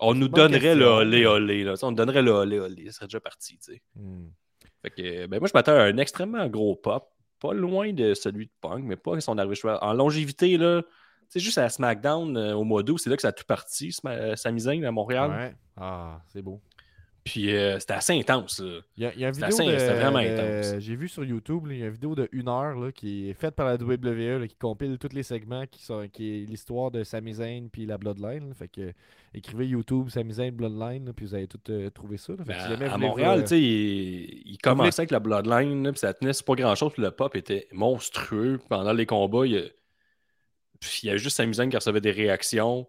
On nous donnerait le olé olé. Là. On donnerait le olé olé. Ça serait déjà parti, tu sais. Mm. Fait que, ben moi, je m'attends à un extrêmement gros pop. Pas loin de celui de Punk, mais pas son arrivée. En longévité, là... C'est juste à SmackDown euh, au mois d'août, c'est là que ça a tout parti, Sami Zayn à Montréal. Ouais. Ah, c'est beau. Puis euh, c'était assez intense. Il y a, y a une vidéo assez, de, c'était vraiment euh, intense. J'ai vu sur YouTube, il y a une vidéo de une heure là, qui est faite par la W W E, là, qui compile tous les segments qui sont qui est l'histoire de Sami Zayn puis la Bloodline. Là, fait que euh, écrivez YouTube Sami Zayn Bloodline, là, puis vous allez tout euh, trouver ça. Là, fait ben, que à Montréal, tu sais, il, il commençait voulait... avec la Bloodline, là, puis ça tenait c'est pas grand chose, puis le pop était monstrueux pendant les combats. Il, Puis il y a juste Sami Zayn qui recevait des réactions.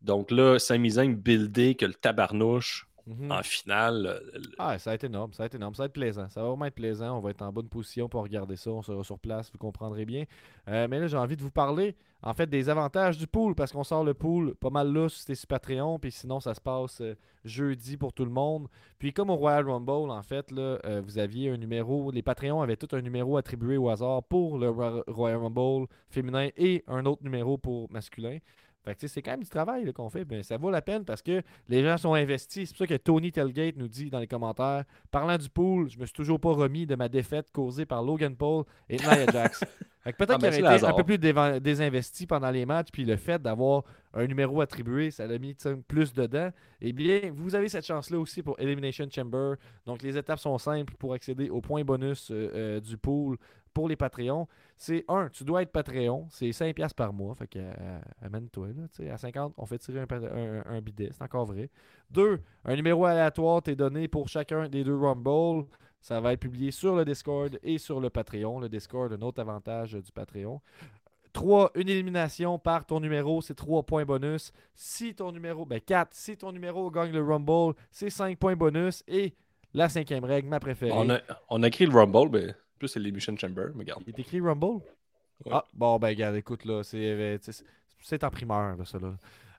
Donc là, Sami Zayn buildé que le tabarnouche mm-hmm. en finale. Le... Ah, ça va être énorme, ça va être énorme, ça va être plaisant. Ça va vraiment être plaisant. On va être en bonne position pour regarder ça. On sera sur place, vous comprendrez bien. Euh, mais là, j'ai envie de vous parler en fait des avantages du pool, parce qu'on sort le pool pas mal là si c'était sur Patreon. Puis sinon, ça se passe euh, jeudi pour tout le monde. Puis comme au Royal Rumble, en fait, là, euh, vous aviez un numéro. Les Patreons avaient tout un numéro attribué au hasard pour le Ro- Royal Rumble féminin et un autre numéro pour masculin. Fait que c'est quand même du travail là, qu'on fait, mais ça vaut la peine parce que les gens sont investis. C'est pour ça que Tony Telgate nous dit dans les commentaires, parlant du pool, je me suis toujours pas remis de ma défaite causée par Logan Paul et Nia Jax. Fait que peut-être ah, qu'il avait été un peu plus dé- désinvesti pendant les matchs, puis le fait d'avoir un numéro attribué, ça l'a mis plus dedans. Eh bien, vous avez cette chance-là aussi pour Elimination Chamber. Donc, les étapes sont simples pour accéder au point bonus euh, euh, du pool pour les Patreons. C'est un, tu dois être Patreon, c'est cinq dollars par mois. Fait que euh, amène-toi, là, tu sais, à cinquante dollars, on fait tirer un, un, un bidet, c'est encore vrai. Deux, un numéro aléatoire t'est donné pour chacun des deux Rumble. Ça va être publié sur le Discord et sur le Patreon. Le Discord, un autre avantage du Patreon. trois. Une élimination par ton numéro, c'est trois points bonus. Si ton numéro, ben quatre, si ton numéro gagne le Rumble, c'est cinq points bonus. Et la cinquième règle, ma préférée. On a, on a écrit le Rumble, mais plus c'est l'Elimination Chamber, mais regarde. Il est écrit Rumble? Ouais. Ah, bon, ben regarde, écoute, là, c'est, c'est, c'est en primeur, là, ça, là.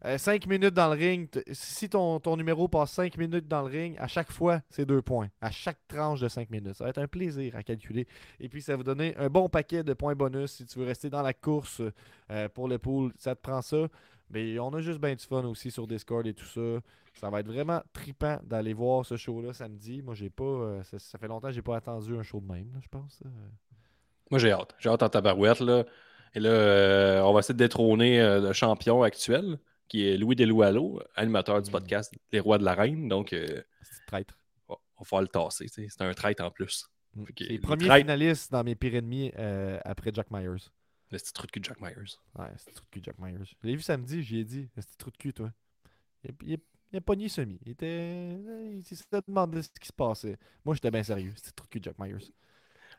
Euh, cinq minutes dans le ring, t- si ton, ton numéro passe cinq minutes dans le ring, à chaque fois, c'est deux points. À chaque tranche de cinq minutes. Ça va être un plaisir à calculer. Et puis, ça va vous donner un bon paquet de points bonus. Si tu veux rester dans la course euh, pour le pool, ça te prend ça. Mais on a juste bien du fun aussi sur Discord et tout ça. Ça va être vraiment trippant d'aller voir ce show-là samedi. Moi, j'ai pas euh, ça, ça fait longtemps que j'ai pas attendu un show de même, là, je pense. Euh... Moi, j'ai hâte. J'ai hâte en tabarouette, là. Et là, euh, on va essayer de détrôner euh, le champion actuel, qui est Louis Delouallo, animateur du podcast mmh. Les Rois de la Reine. Donc, euh, c'est traître. On va falloir le tasser. T'sais. C'est un traître en plus. Mmh. C'est le premier traître... finaliste dans mes pires ennemis euh, après Jack Myers. Le petit trou de cul de Jack Myers. Ouais, le petit trou de cul de Jack Myers. Je l'ai vu samedi, j'y ai dit, le petit trou de cul, toi. Il n'a pas nié semi. Il était. Il s'est demandé ce qui se passait. Moi, j'étais bien sérieux. C'était le trou de cul de Jack Myers.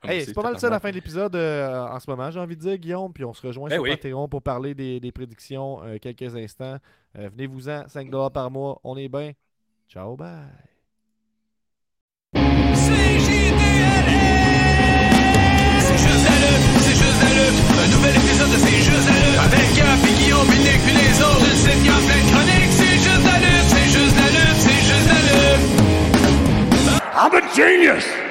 Hey, c'est, c'est pas mal ça la fin de l'épisode euh, en ce moment, j'ai envie de dire, Guillaume. Puis on se rejoint eh sur oui. Patreon pour parler des, des prédictions euh, quelques instants. Euh, venez-vous-en, cinq dollars par mois, on est bien. Ciao, bye. genius!